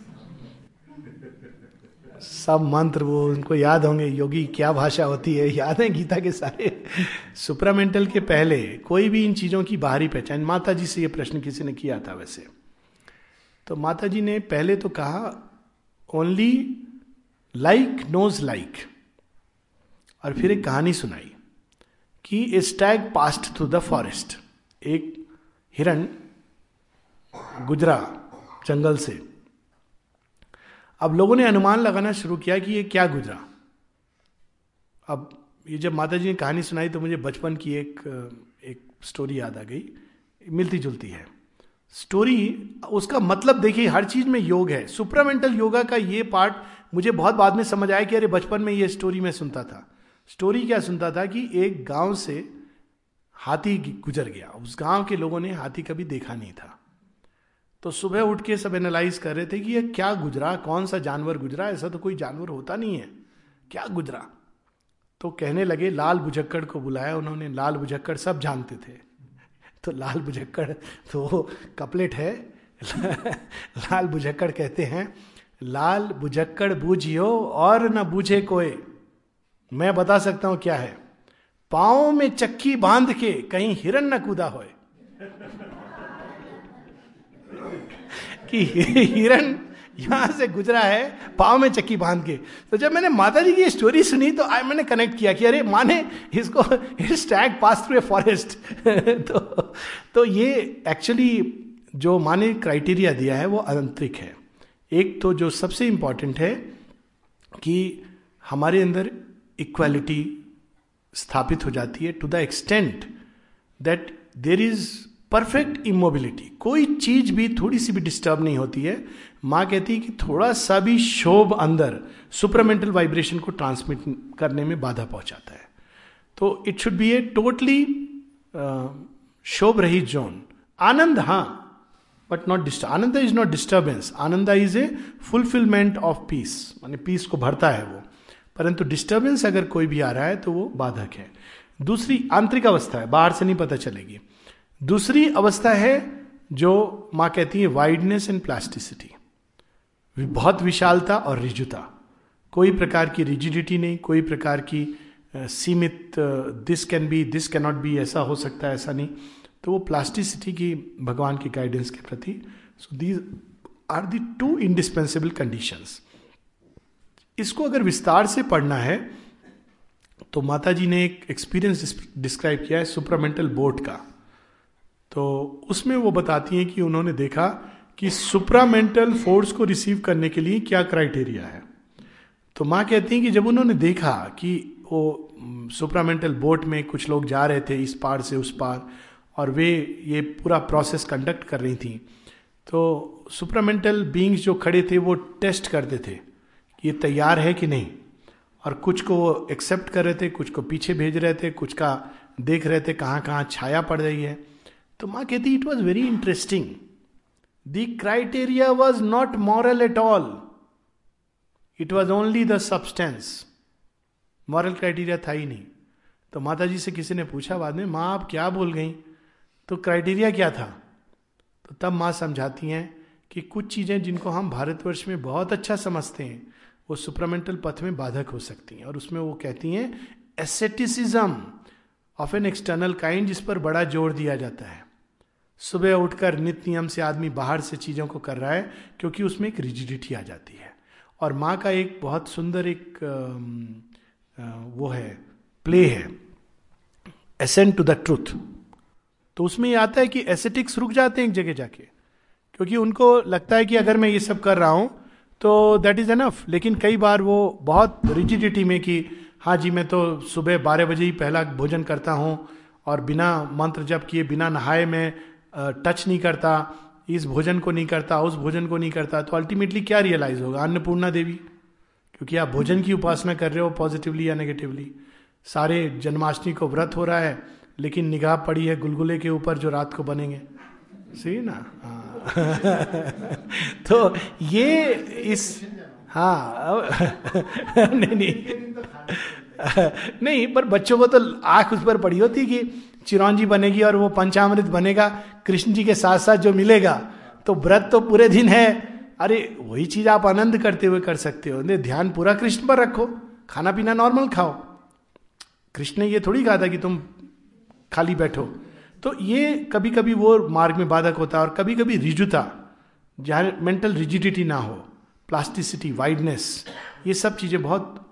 सब मंत्र वो उनको याद होंगे. योगी क्या भाषा होती है, याद है गीता के सारे. सुपरमेंटल के पहले कोई भी इन चीज़ों की बाहरी पहचान. माता जी से ये प्रश्न किसी ने किया था वैसे, तो माता जी ने पहले तो कहा ओनली लाइक नोज लाइक, और फिर एक कहानी सुनाई कि a stag passed through the forest. एक हिरण गुजरा जंगल से. अब लोगों ने अनुमान लगाना शुरू किया कि ये क्या गुजरा. अब ये जब माता जी ने कहानी सुनाई तो मुझे बचपन की एक एक स्टोरी याद आ गई, मिलती जुलती है स्टोरी. उसका मतलब देखिए, हर चीज़ में योग है. सुप्रामेंटल योगा का ये पार्ट मुझे बहुत बाद में समझ आया कि अरे बचपन में ये स्टोरी मैं सुनता था. स्टोरी क्या सुनता था कि एक गांव से हाथी गुजर गया. उस गांव के लोगों ने हाथी कभी देखा नहीं था, तो सुबह उठ के सब एनालाइज कर रहे थे कि ये क्या गुजरा, कौन सा जानवर गुजरा, ऐसा तो कोई जानवर होता नहीं है, क्या गुजरा. तो कहने लगे लाल बुझक्कड़ को बुलाया उन्होंने. लाल बुझक्कड़ सब जानते थे, तो लाल बुझक्कड़ तो कपलेट है. लाल बुझक्कड़ कहते हैं, लाल बुझक्कड़ बूझियो और न बूझे कोई, मैं बता सकता हूं क्या है. पाँव में चक्की बांध के कहीं हिरण न कूदा होए. कि हिरण यहां से गुजरा है पाँव में चक्की बांध के. तो जब मैंने माता जी की स्टोरी सुनी तो आई मैंने कनेक्ट किया कि अरे माने इसको stag pass through a forest. तो तो ये एक्चुअली जो माने क्राइटेरिया दिया है वो आंतरिक है. एक तो जो सबसे इम्पॉर्टेंट है कि हमारे अंदर इक्वालिटी स्थापित हो जाती है to the extent that there is perfect immobility. कोई चीज भी थोड़ी सी भी डिस्टर्ब नहीं होती है. माँ कहती है कि थोड़ा सा भी क्षोभ अंदर सुपरमेंटल वाइब्रेशन को ट्रांसमिट करने में बाधा पहुंचाता है. तो it should be a totally क्षोभ रहित जोन. आनंद हाँ, but not disturb. Ananda is not disturbance. Ananda is a fulfilment of peace, माने पीस को भरता है वो. परंतु डिस्टर्बेंस अगर कोई भी आ रहा है तो वो बाधक है. दूसरी आंतरिक अवस्था है, बाहर से नहीं पता चलेगी. दूसरी अवस्था है जो माँ कहती है वाइडनेस एंड प्लास्टिसिटी, बहुत विशालता और रिजुता. कोई प्रकार की रिजिडिटी नहीं, कोई प्रकार की सीमित this can be, this can not be, ऐसा हो सकता है, ऐसा नहीं. तो वो प्लास्टिसिटी की भगवान की गाइडेंस के प्रति. So these are the two indispensable conditions. इसको अगर विस्तार से पढ़ना है तो माता जी ने एक एक्सपीरियंस डिस्क्राइब किया है सुपरामेंटल बोट का. तो उसमें वो बताती हैं कि उन्होंने देखा कि सुपरामेंटल फोर्स को रिसीव करने के लिए क्या क्राइटेरिया है. तो माँ कहती हैं कि जब उन्होंने देखा कि वो सुपरामेंटल बोट में कुछ लोग जा रहे थे इस पार से उस पार, और वे ये पूरा प्रोसेस कंडक्ट कर रही थी, तो सुपरामेंटल बींग्स जो खड़े थे वो टेस्ट करते थे ये तैयार है कि नहीं, और कुछ को एक्सेप्ट कर रहे थे, कुछ को पीछे भेज रहे थे, कुछ का देख रहे थे कहाँ कहाँ छाया पड़ रही है. तो माँ कहती it was very interesting. The criteria was not moral at all, it was only the substance. Moral criteria था ही नहीं. तो माता जी से किसी ने पूछा बाद में, माँ आप क्या बोल गई? तो क्राइटेरिया क्या था? तो तब माँ समझाती हैं कि कुछ चीज़ें जिनको हम भारतवर्ष में बहुत अच्छा समझते हैं वो सुप्रामेंटल पथ में बाधक हो सकती हैं. और उसमें वो कहती हैं asceticism of an external kind, जिस पर बड़ा जोर दिया जाता है. सुबह उठकर नित्य नियम से आदमी बाहर से चीज़ों को कर रहा है क्योंकि उसमें एक रिजिडिटी आ जाती है. और माँ का एक बहुत सुंदर एक वो है प्ले है एसेंट टू द ट्रूथ. तो उसमें यह आता है कि एसेटिक्स रुक जाते हैं एक जगह जाके क्योंकि उनको लगता है कि अगर मैं ये सब कर रहा हूँ तो दैट इज एनफ. लेकिन कई बार वो बहुत रिजिडिटी में कि हाँ जी मैं तो सुबह बारह बजे ही पहला भोजन करता हूँ और बिना मंत्र जप किए बिना नहाए मैं टच नहीं करता, इस भोजन को नहीं करता, उस भोजन को नहीं करता. तो अल्टीमेटली क्या रियलाइज होगा? अन्नपूर्णा देवी, क्योंकि आप भोजन की उपासना कर रहे हो पॉजिटिवली या नेगेटिवली. सारे जन्माष्टमी को व्रत हो रहा है लेकिन निगाह पड़ी है गुलगुले के ऊपर जो रात को बनेंगे, सही ना? हाँ तो ये इस हाँ नहीं नहीं नहीं पर बच्चों को तो आँख उस पर पड़ी होती कि चिरौंजी बनेगी और वो पंचामृत बनेगा, कृष्ण जी के साथ साथ जो मिलेगा, तो व्रत तो पूरे दिन है. अरे वही चीज़ आप आनंद करते हुए कर सकते हो. ध्यान पूरा कृष्ण पर रखो, खाना पीना नॉर्मल खाओ. कृष्ण ने ये थोड़ी कहा था कि तुम खाली बैठो. तो ये कभी कभी वो मार्ग में बाधक होता है. और कभी कभी रिजुता, जहाँ मेंटल रिजिडिटी ना हो, प्लास्टिसिटी, वाइडनेस, ये सब चीज़ें बहुत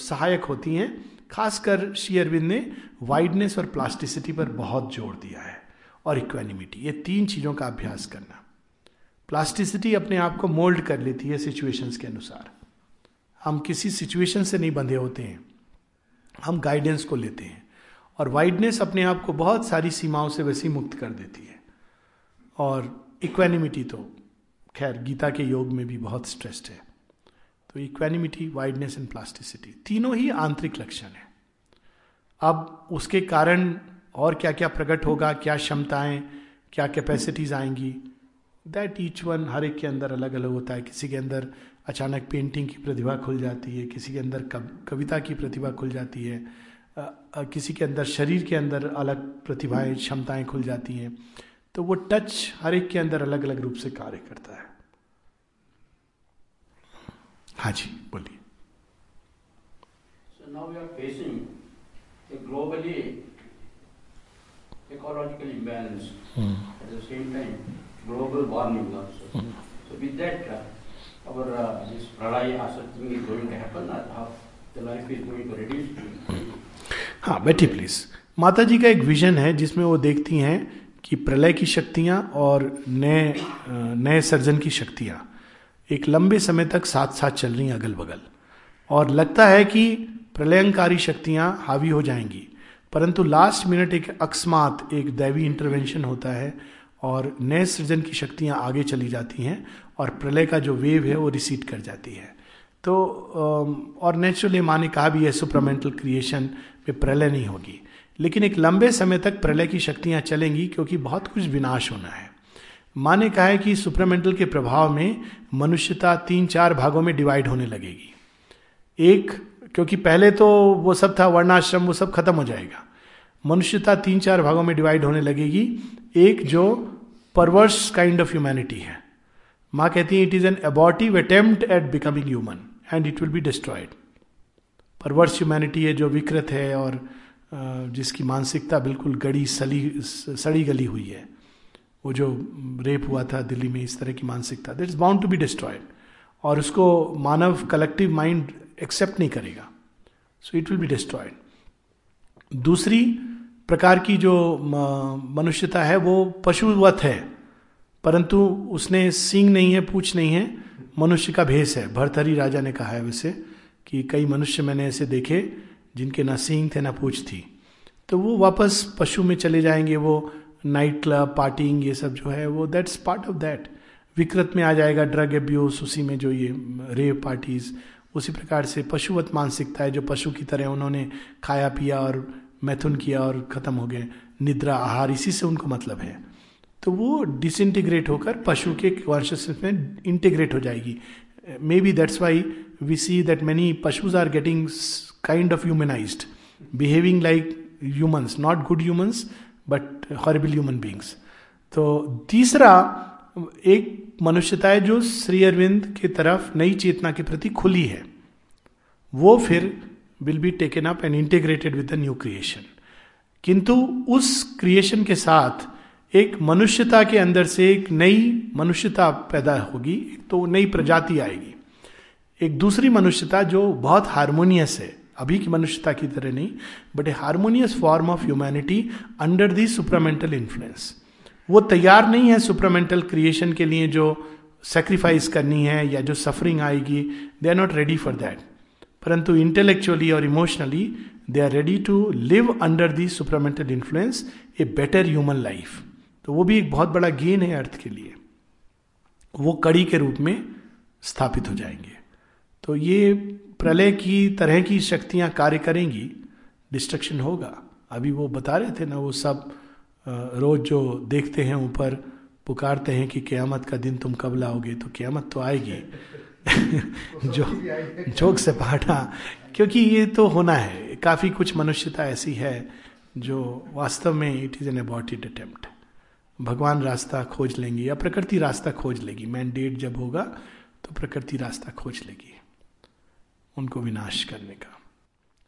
सहायक होती हैं. खासकर श्री अरविंद ने वाइडनेस और प्लास्टिसिटी पर बहुत जोर दिया है और इक्वेनिमिटी, ये तीन चीज़ों का अभ्यास करना. प्लास्टिसिटी अपने आप को मोल्ड कर लेती है सिचुएशंस के अनुसार. हम किसी सिचुएशन से नहीं बंधे होते हैं, हम गाइडेंस को लेते हैं. और वाइडनेस अपने आप को बहुत सारी सीमाओं से वैसे ही मुक्त कर देती है. और इक्वेनिमिटी तो खैर गीता के योग में भी बहुत स्ट्रेस्ड है. तो इक्वेनिमिटी, वाइडनेस एंड प्लास्टिसिटी तीनों ही आंतरिक लक्षण है. अब उसके कारण और क्या क्या प्रकट होगा, क्या क्षमताएं, क्या कैपेसिटीज आएंगी, दैट ईच वन हर एक के अंदर अलग अलग होता है. किसी के अंदर अचानक पेंटिंग की प्रतिभा खुल जाती है, किसी के अंदर कव, कविता की प्रतिभा खुल जाती है, आ, आ, किसी के अंदर शरीर के अंदर अलग प्रतिभाएं, क्षमताएं खुल जाती हैं. तो वो टच हर एक के अंदर अलग अलग रूप से कार्य करता है. हाँ जी बोलिए. So now we are facing a globally ecological imbalance. Hmm. At the same time, global warming also. Hmm. So with that, our uh, this pralaya asatting is going to happen, and how the life is going to reduce. हाँ बैठी प्लीज. माता जी का एक विजन है जिसमें वो देखती हैं कि प्रलय की शक्तियाँ और नए नए सर्जन की शक्तियाँ एक लंबे समय तक साथ साथ चल रही हैं अगल बगल. और लगता है कि प्रलयंकारी शक्तियाँ हावी हो जाएंगी, परंतु लास्ट मिनट एक अकस्मात एक दैवी इंटरवेंशन होता है और नए सृजन की शक्तियाँ आगे चली जाती हैं और प्रलय का जो वेव है वो रिसीट कर जाती है. तो और नेचुरली माँ ने कहा भी है सुप्रामेंटल क्रिएशन में प्रलय नहीं होगी, लेकिन एक लंबे समय तक प्रलय की शक्तियाँ चलेंगी क्योंकि बहुत कुछ विनाश होना है. माँ ने कहा है कि सुप्रामेंटल के प्रभाव में मनुष्यता तीन चार भागों में डिवाइड होने लगेगी. एक, क्योंकि पहले तो वो सब था वर्णाश्रम, वो सब खत्म हो जाएगा. मनुष्यता तीन चार भागों में डिवाइड होने लगेगी. एक जो परवर्स काइंड ऑफ ह्यूमैनिटी है, माँ कहती है it is an abortive attempt at becoming human and it will be destroyed. Perverse humanity है जो विकृत है और जिसकी मानसिकता बिल्कुल गड़ी सली सड़ी गली हुई है. वो जो रेप हुआ था दिल्ली में, इस तरह की मानसिकता, that is bound to be destroyed. और उसको मानव कलेक्टिव माइंड एक्सेप्ट नहीं करेगा, so it will be destroyed. दूसरी प्रकार की जो मनुष्यता है वो पशुवत है, परंतु उसने सींग नहीं है, पूछ नहीं है, मनुष्य का भेष है. भर्तृहरि राजा ने कहा है वैसे कि कई मनुष्य मैंने ऐसे देखे जिनके ना सींग थे ना पूछ थी. तो वो वापस पशु में चले जाएंगे. वो नाइट क्लब, पार्टिंग, ये सब जो है वो दैट्स पार्ट ऑफ दैट. विकृत में आ जाएगा ड्रग एब्यूज, उसी में जो ये रेव पार्टीज, उसी प्रकार से पशुवत मानसिकता है जो पशु की तरह उन्होंने खाया पिया और मैथुन किया और ख़त्म हो गए. निद्रा, आहार, इसी से उनको मतलब है. तो वो डिसइंटीग्रेट होकर पशु के कॉन्शियसनेस में इंटीग्रेट हो जाएगी. Maybe that's why we see that many पशुज are getting kind of humanized, behaving like humans, not good humans, but horrible human beings. तो तीसरा एक मनुष्यता है जो श्री अरविंद की तरफ नई चेतना के प्रति खुली है, वो फिर will be taken up and integrated with the new creation. किंतु उस क्रिएशन के साथ एक मनुष्यता के अंदर से एक नई मनुष्यता पैदा होगी, तो नई प्रजाति आएगी, एक दूसरी मनुष्यता जो बहुत हार्मोनियस है, अभी की मनुष्यता की तरह नहीं, but a harmonious form of humanity under the supramental influence. वो तैयार नहीं है सुप्रामेंटल क्रिएशन के लिए जो सेक्रीफाइस करनी है या जो सफरिंग आएगी, they are not ready for that. परंतु इंटेलेक्चुअली और emotionally they are ready to live under the supramental influence a better human life. तो वो भी एक बहुत बड़ा गेन है अर्थ के लिए, वो कड़ी के रूप में स्थापित हो जाएंगे. तो ये प्रलय की तरह की शक्तियां कार्य करेंगी, डिस्ट्रक्शन होगा. अभी वो बता रहे थे ना, वो सब रोज जो देखते हैं ऊपर पुकारते हैं कि क़यामत का दिन तुम कब लाओगे, तो क़यामत तो आएगी. जो जोक से पाटा, क्योंकि ये तो होना है. काफ़ी कुछ मनुष्यता ऐसी है जो वास्तव में it is an aborted attempt. भगवान रास्ता खोज लेंगे या प्रकृति रास्ता खोज लेगी. मैंडेट जब होगा तो प्रकृति रास्ता खोज लेगी उनको विनाश करने का.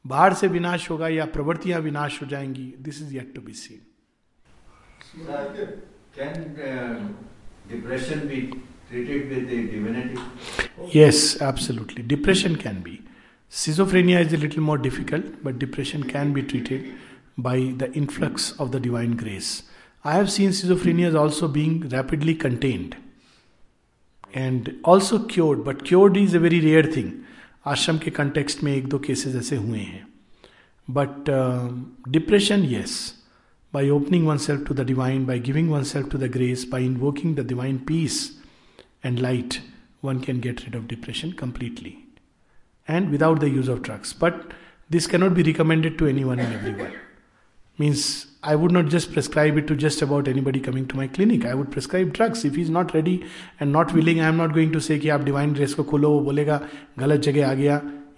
बाहर से विनाश होगा या प्रवृत्तियां विनाश हो जाएंगी, this is yet to be seen. Can depression be treated with divinity? Yes, absolutely. Depression can be. Schizophrenia is a little more difficult, but depression can be treated by the influx of the divine grace. I have seen schizophrenia is also being rapidly contained and also cured, but cured is a very rare thing. आश्रम के context में एक दो केसेस ऐसे हुए हैं. But uh, depression, yes, by opening oneself to the divine, by giving oneself to the grace, by invoking the divine peace and light, one can get rid of depression completely and without the use of drugs. But this cannot be recommended to anyone and everyone. Means I would not just prescribe it to just about anybody coming to my clinic. I would prescribe drugs. If he is not ready and not willing, I am not going to say कि आप divine grace को खोलो, वो बोलेगा गलत जगह आ गया,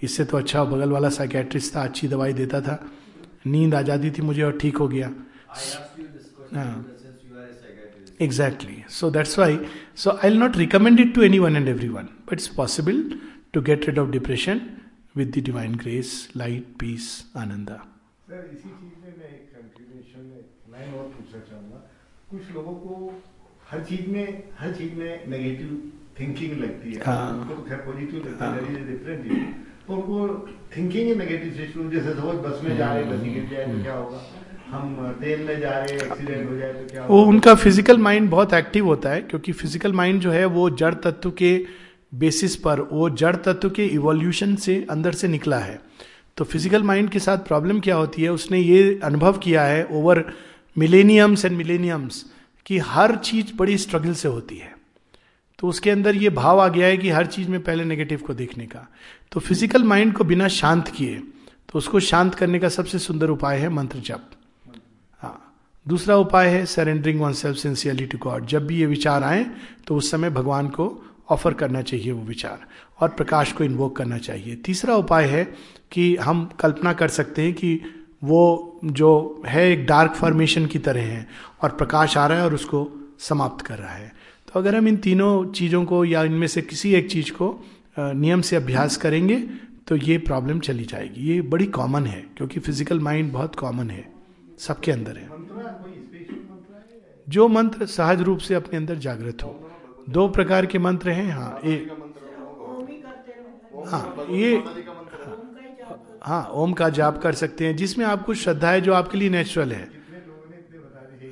इससे तो अच्छा बगल वाला साइकेट्रिस्ट था, अच्छी दवाई देता था, नींद आ जाती थी मुझे और ठीक हो गया. Exactly. So that's why. So I'll not recommend it to anyone and everyone. But it's possible to get rid of depression with the divine grace, light, peace, ananda. Sir, इसी चीज़ में एक कंक्लूजन मैं और पूछना चाहूँगा. कुछ लोगों को हर चीज़ में हर चीज़ में नेगेटिव थिंकिंग लगती है, उनको खैर पॉजिटिव लगता है, इज डिफरेंट है. तो उनको थिंकिंग ही नेगेटिव सिचुएशन, जैसे सपोज बस में जा रहे हैं, बस ही गिर जाए तो क्या होगा, हम ट्रेन में जा रहे हैं एक्सीडेंट हो जाए तो क्या होगा. वो उनका फिजिकल माइंड बहुत एक्टिव होता है, क्योंकि फिजिकल माइंड जो है वो जड़ तत्व के बेसिस पर, वो जड़ तत्व के इवोल्यूशन से अंदर से निकला है. तो फिजिकल माइंड के साथ प्रॉब्लम क्या होती है, उसने ये अनुभव किया है ओवर मिलेनियम्स एंड मिलेनियम्स कि हर चीज़ बड़ी स्ट्रगल से होती है. तो उसके अंदर ये भाव आ गया है कि हर चीज़ में पहले नेगेटिव को देखने का. तो फिजिकल माइंड को बिना शांत किए, तो उसको शांत करने का सबसे सुंदर उपाय है मंत्र जप. हाँ, दूसरा उपाय है surrendering oneself sincerely to God. जब भी ये विचार आए तो उस समय भगवान को ऑफर करना चाहिए वो विचार और प्रकाश को इन्वोक करना चाहिए. तीसरा उपाय है कि हम कल्पना कर सकते हैं कि वो जो है एक डार्क फॉर्मेशन की तरह है और प्रकाश आ रहा है और उसको समाप्त कर रहा है. तो अगर हम इन तीनों चीज़ों को या इनमें से किसी एक चीज़ को नियम से अभ्यास करेंगे तो ये प्रॉब्लम चली जाएगी. ये बड़ी कॉमन है क्योंकि फिजिकल माइंड बहुत कॉमन है, सबके अंदर है. जो मंत्र सहज रूप से अपने अंदर जागृत हो. दो प्रकार के मंत्र हैं. हाँ, एक हाँ ये हाँ ओम का जाप कर सकते हैं जिसमें आपको श्रद्धा है, जो आपके लिए नेचुरल है.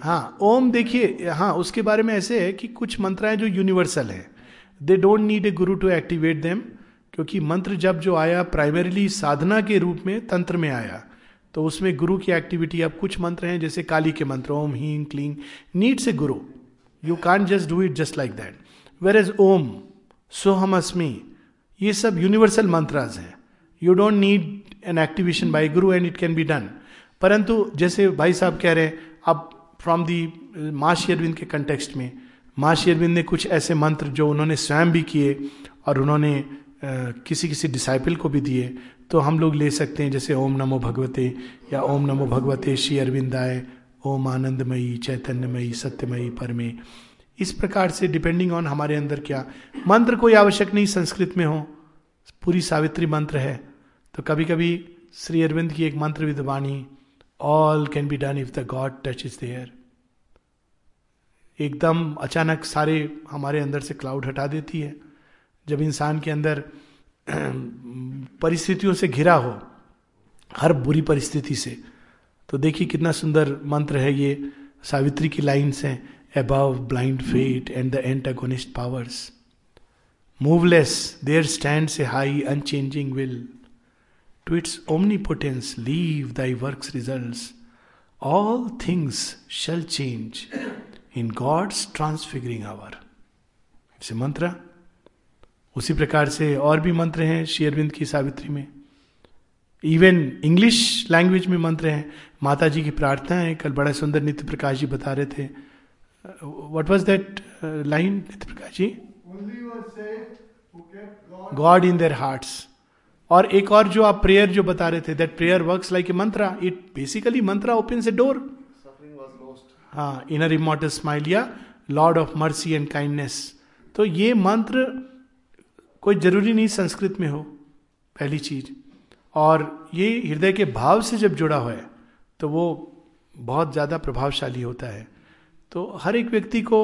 हाँ ओम देखिए, हाँ उसके बारे में ऐसे है कि कुछ मंत्र हैं जो यूनिवर्सल हैं, they don't need a Guru to activate them. क्योंकि मंत्र जब जो आया प्राइमरीली साधना के रूप में तंत्र में आया, तो उसमें गुरु की एक्टिविटी. अब कुछ मंत्र हैं जैसे काली के मंत्र ओम ह्रीं क्लीं, needs a guru. You can't just do it just like that. Whereas Om, सोहम अस्मि, ये सब यूनिवर्सल मंत्राज हैं. You don't need an activation by guru and it can be done. परंतु जैसे भाई साहब कह रहे हैं, अब फ्रॉम दी माँ श्री अरविंद के कंटेक्स्ट में, माँ श्री अरविंद ने कुछ ऐसे मंत्र जो उन्होंने स्वयं भी किए और उन्होंने किसी किसी डिसाइपल को भी दिए, तो हम लोग ले सकते हैं. जैसे ओम नमो भगवते या ओम नमो भगवते श्री अरविंदाय, ओम आनंदमयी चैतन्यमयी सत्यमयी परमे, इस प्रकार से डिपेंडिंग ऑन हमारे अंदर क्या मंत्र। कोई आवश्यक नहीं संस्कृत में हो, पूरी सावित्री मंत्र है। तो कभी कभी श्री अरविंद की एक मंत्र विद्वानी, all can be done if the God touch is there, एकदम अचानक सारे हमारे अंदर से क्लाउड हटा देती है। जब इंसान के अंदर परिस्थितियों से घिरा हो, हर बुरी परिस्थिति से, तो देखिए कितना सुंदर मंत्र है ये, सावित्री की लाइन्स हैं। Above blind fate and the antagonist powers, moveless there stands a high unchanging will. To its omnipotence leave thy work's results. All things shall change in God's transfiguring hour. इसे मंत्र। उसी प्रकार से और भी मंत्र हैं श्री अरविंद की सावित्री में। इवन इंग्लिश लैंग्वेज में मंत्र हैं। माता जी की प्रार्थना है। कल बड़ा सुंदर नित्य प्रकाश जी बता रहे थे। What was that uh, line, Nitya Prakash ji? Only was saved who kept God, God in their hearts. और एक और जो आप प्रेयर जो बता रहे थे, that prayer works like a mantra. It basically mantra opens a door. Suffering was lost. हाँ, inner immortal smile या Lord of mercy and kindness. तो ये मंत्र कोई जरूरी नहीं संस्कृत में हो, पहली चीज। और ये हृदय के भाव से जब जुड़ा हुआ है तो वो बहुत ज्यादा प्रभावशाली होता है। तो हर एक व्यक्ति को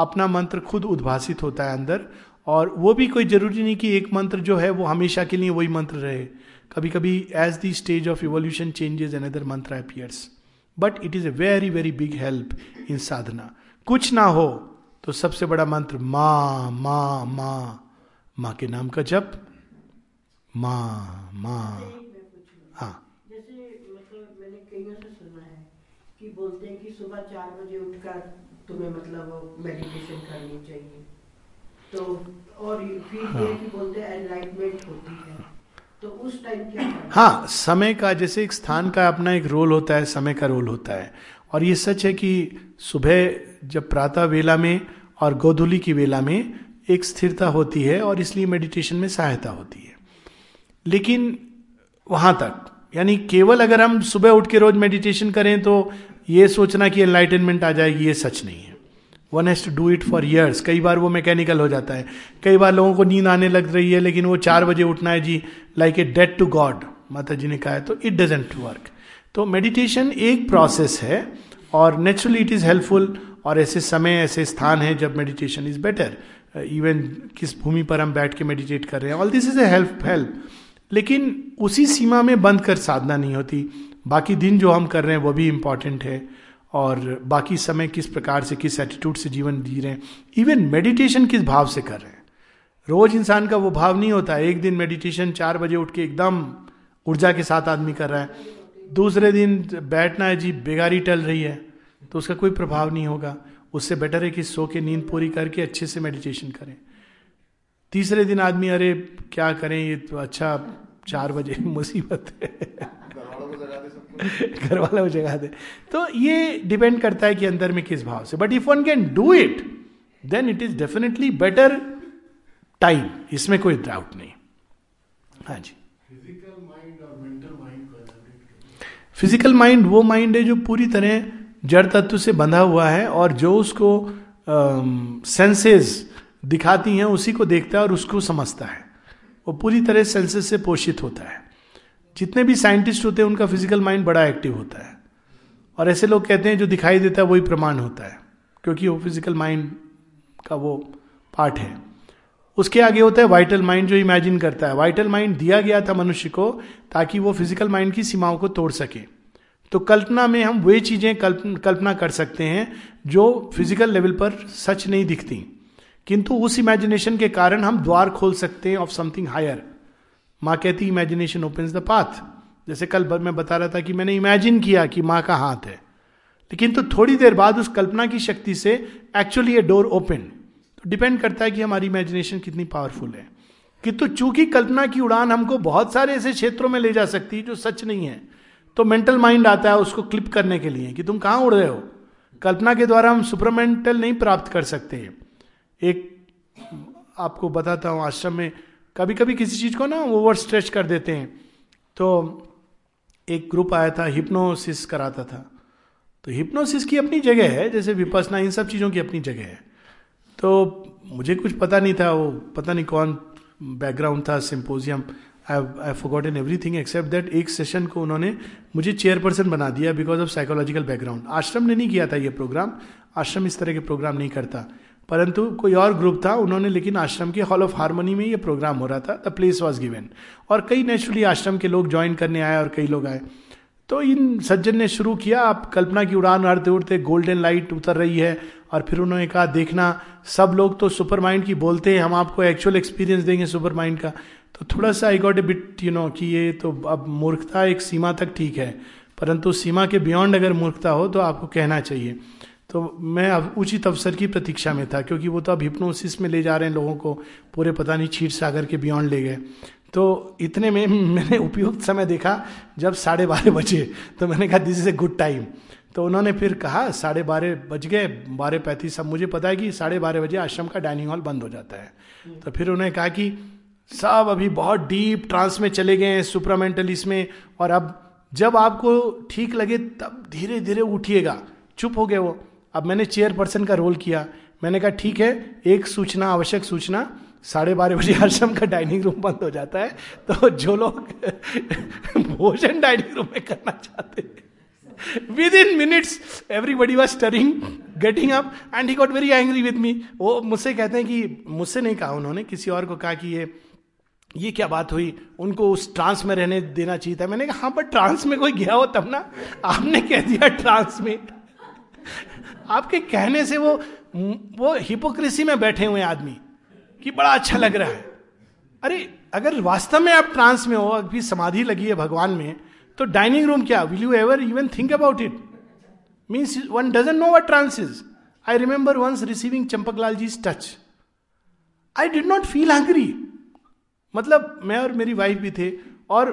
अपना मंत्र खुद उद्भासित होता है अंदर। और वो भी कोई जरूरी नहीं कि एक मंत्र जो है वो हमेशा के लिए वही मंत्र रहे। कभी कभी as the stage of evolution changes another mantra appears, but it is a very very big help in sadhana. कुछ ना हो तो सबसे बड़ा मंत्र माँ माँ माँ माँ के नाम का जप। माँ माँ, हाँ। कि बोलते हैं कि सुबह चार बजे उठकर तुम्हें मतलब मेडिटेशन करनी चाहिए, तो और फिर हाँ। ये कि बोलते हैं एनलाइटमेंट होती है, तो उस टाइम क्या करना? हाँ, समय का, जैसे एक स्थान का अपना एक रोल होता है, समय का रोल होता है। और ये सच है कि सुबह जब प्रातः वेला में और गोधूली की वेला में एक स्थिरता होती है और इसलिए मेडिटेशन में सहायता होती है। लेकिन वहां तक, यानी केवल अगर हम सुबह उठ के रोज मेडिटेशन करें तो ये सोचना कि एनलाइटनमेंट आ जाएगी, ये सच नहीं है। One has to do it for years. कई बार वो मैकेनिकल हो जाता है। कई बार लोगों को नींद आने लग रही है लेकिन वो चार बजे उठना है जी, like a date to God, माता जी ने कहा है, तो इट डजंट वर्क। तो मेडिटेशन एक प्रोसेस है और नेचुरली इट इज़ हेल्पफुल। और ऐसे समय, ऐसे स्थान हैं जब मेडिटेशन इज बेटर। इवन किस भूमि पर हम बैठ के मेडिटेट कर रहे हैं, all this is a help help लेकिन उसी सीमा में बंद कर साधना नहीं होती। बाकी दिन जो हम कर रहे हैं वो भी इम्पॉर्टेंट है, और बाकी समय किस प्रकार से, किस एटीट्यूड से जीवन जी रहे हैं, इवन मेडिटेशन किस भाव से कर रहे हैं। रोज इंसान का वो भाव नहीं होता। एक दिन मेडिटेशन चार बजे उठ के एकदम ऊर्जा के साथ आदमी कर रहा है, दूसरे दिन बैठना है जी, बेगारी टल रही है, तो उसका कोई प्रभाव नहीं होगा। उससे बेटर है कि सो के नींद पूरी करके अच्छे से मेडिटेशन करें। तीसरे दिन आदमी, अरे क्या करें, ये तो अच्छा चार बजे मुसीबत है, घर वाला को जगा दे। तो ये डिपेंड करता है कि अंदर में किस भाव से। But if one can do it then it is definitely better time, इसमें कोई डाउट नहीं। हाँ जी। फिजिकल माइंड और मेंटल माइंड को, फिजिकल माइंड वो माइंड है जो पूरी तरह जड़ तत्व से बंधा हुआ है और जो उसको सेंसेस दिखाती हैं उसी को देखता है और उसको समझता है। वो पूरी तरह सेंसेस से पोषित होता है। जितने भी साइंटिस्ट होते हैं उनका फिजिकल माइंड बड़ा एक्टिव होता है। और ऐसे लोग कहते हैं जो दिखाई देता है वही प्रमाण होता है, क्योंकि वो फिजिकल माइंड का वो पार्ट है। उसके आगे होता है वाइटल माइंड, जो इमेजिन करता है। वाइटल माइंड दिया गया था मनुष्य को ताकि वो फिजिकल माइंड की सीमाओं को तोड़ सके। तो कल्पना में हम वे चीज़ें कल्पना कर सकते हैं जो फिजिकल लेवल पर सच नहीं दिखती, किंतु उस इमेजिनेशन के कारण हम द्वार खोल सकते हैं ऑफ समथिंग हायर। माँ कहती इमेजिनेशन ओपन्स द पाथ। जैसे कल मैं बता रहा था कि मैंने इमेजिन किया कि माँ का हाथ है, लेकिन तो थोड़ी देर बाद उस कल्पना की शक्ति से एक्चुअली ये डोर ओपन। तो डिपेंड करता है कि हमारी इमेजिनेशन कितनी पावरफुल है। किंतु चूंकि कल्पना की उड़ान हमको बहुत सारे ऐसे क्षेत्रों में ले जा सकती है जो सच नहीं है, तो मेंटल माइंड आता है उसको क्लिप करने के लिए कि तुम कहाँ उड़ रहे हो। कल्पना के द्वारा हम सुपरमेंटल नहीं प्राप्त कर सकते हैं। एक आपको बताता हूँ, आश्रम में कभी कभी किसी चीज़ को ना ओवर स्ट्रेच कर देते हैं। तो एक ग्रुप आया था, हिप्नोसिस कराता था। तो हिप्नोसिस की अपनी जगह है, जैसे विपसना, इन सब चीज़ों की अपनी जगह है. तो मुझे कुछ पता नहीं था, वो पता नहीं कौन बैकग्राउंड था, symposium, I I forgotten everything except that एक सेशन को उन्होंने मुझे चेयरपर्सन बना दिया बिकॉज ऑफ साइकोलॉजिकल बैकग्राउंड. आश्रम ने नहीं किया था ये प्रोग्राम, आश्रम इस तरह के प्रोग्राम नहीं करता, परंतु कोई और ग्रुप था उन्होंने, लेकिन आश्रम के हॉल ऑफ हार्मनी में ये प्रोग्राम हो रहा था. द प्लेस वाज गिवन और कई नेचुरली आश्रम के लोग ज्वाइन करने आए और कई लोग आए. तो इन सज्जन ने शुरू किया, आप कल्पना की उड़ान उड़ते उड़ते गोल्डन लाइट उतर रही है, और फिर उन्होंने कहा देखना सब लोग तो सुपर माइंड की बोलते हैं, हम आपको एक्चुअल एक्सपीरियंस देंगे सुपर माइंड का. तो थोड़ा सा I got a bit you know कि ये तो अब मूर्खता एक सीमा तक ठीक है, परंतु सीमा के बियॉन्ड अगर मूर्खता हो तो आपको कहना चाहिए. तो मैं अब उचित अवसर की प्रतीक्षा में था, क्योंकि वो तो अब हिप्नोसिस में ले जा रहे हैं लोगों को, पूरे पता नहीं क्षीर सागर के बियॉन्ड ले गए. तो इतने में मैंने उपयुक्त समय देखा, जब साढ़े बारह बजे, तो मैंने कहा this is a good time. तो उन्होंने फिर कहा साढ़े बारह बज गए, बारह पैंतीस, सब मुझे पता है कि साढ़े बारह बजे आश्रम का डाइनिंग हॉल बंद हो जाता है. तो फिर उन्होंने कहा कि सब अभी बहुत डीप ट्रांस में चले गए हैं, सुप्रामेंटलिस्ट में, और अब जब आपको ठीक लगे तब धीरे धीरे उठिएगा. चुप हो गए वो. अब मैंने चेयरपर्सन का रोल किया, मैंने कहा ठीक है, एक सूचना, आवश्यक सूचना, साढ़े बारह बजे आश्रम का डाइनिंग रूम बंद हो जाता है, तो जो लोग भोजन डाइनिंग रूम में करना चाहते हैं, within minutes everybody was stirring, getting up, and he got very angry with me. वो मुझसे कहते हैं कि, मुझसे नहीं कहा उन्होंने, किसी और को कहा कि ये ये क्या बात हुई, उनको उस ट्रांस में रहने देना चाहिए था. मैंने कहा हाँ, पर ट्रांस में कोई गया हो तब ना, आपने कह दिया ट्रांस में. आपके कहने से वो वो हिपोक्रेसी में बैठे हुए आदमी कि बड़ा अच्छा लग रहा है. अरे अगर वास्तव में आप ट्रांस में हो, अभी समाधि लगी है भगवान में, तो डाइनिंग रूम क्या, will you ever even think about it, means one doesn't know what trance is. I remember once receiving Champaklal ji touch, I did not feel hungry. मतलब मैं और मेरी वाइफ भी थे, और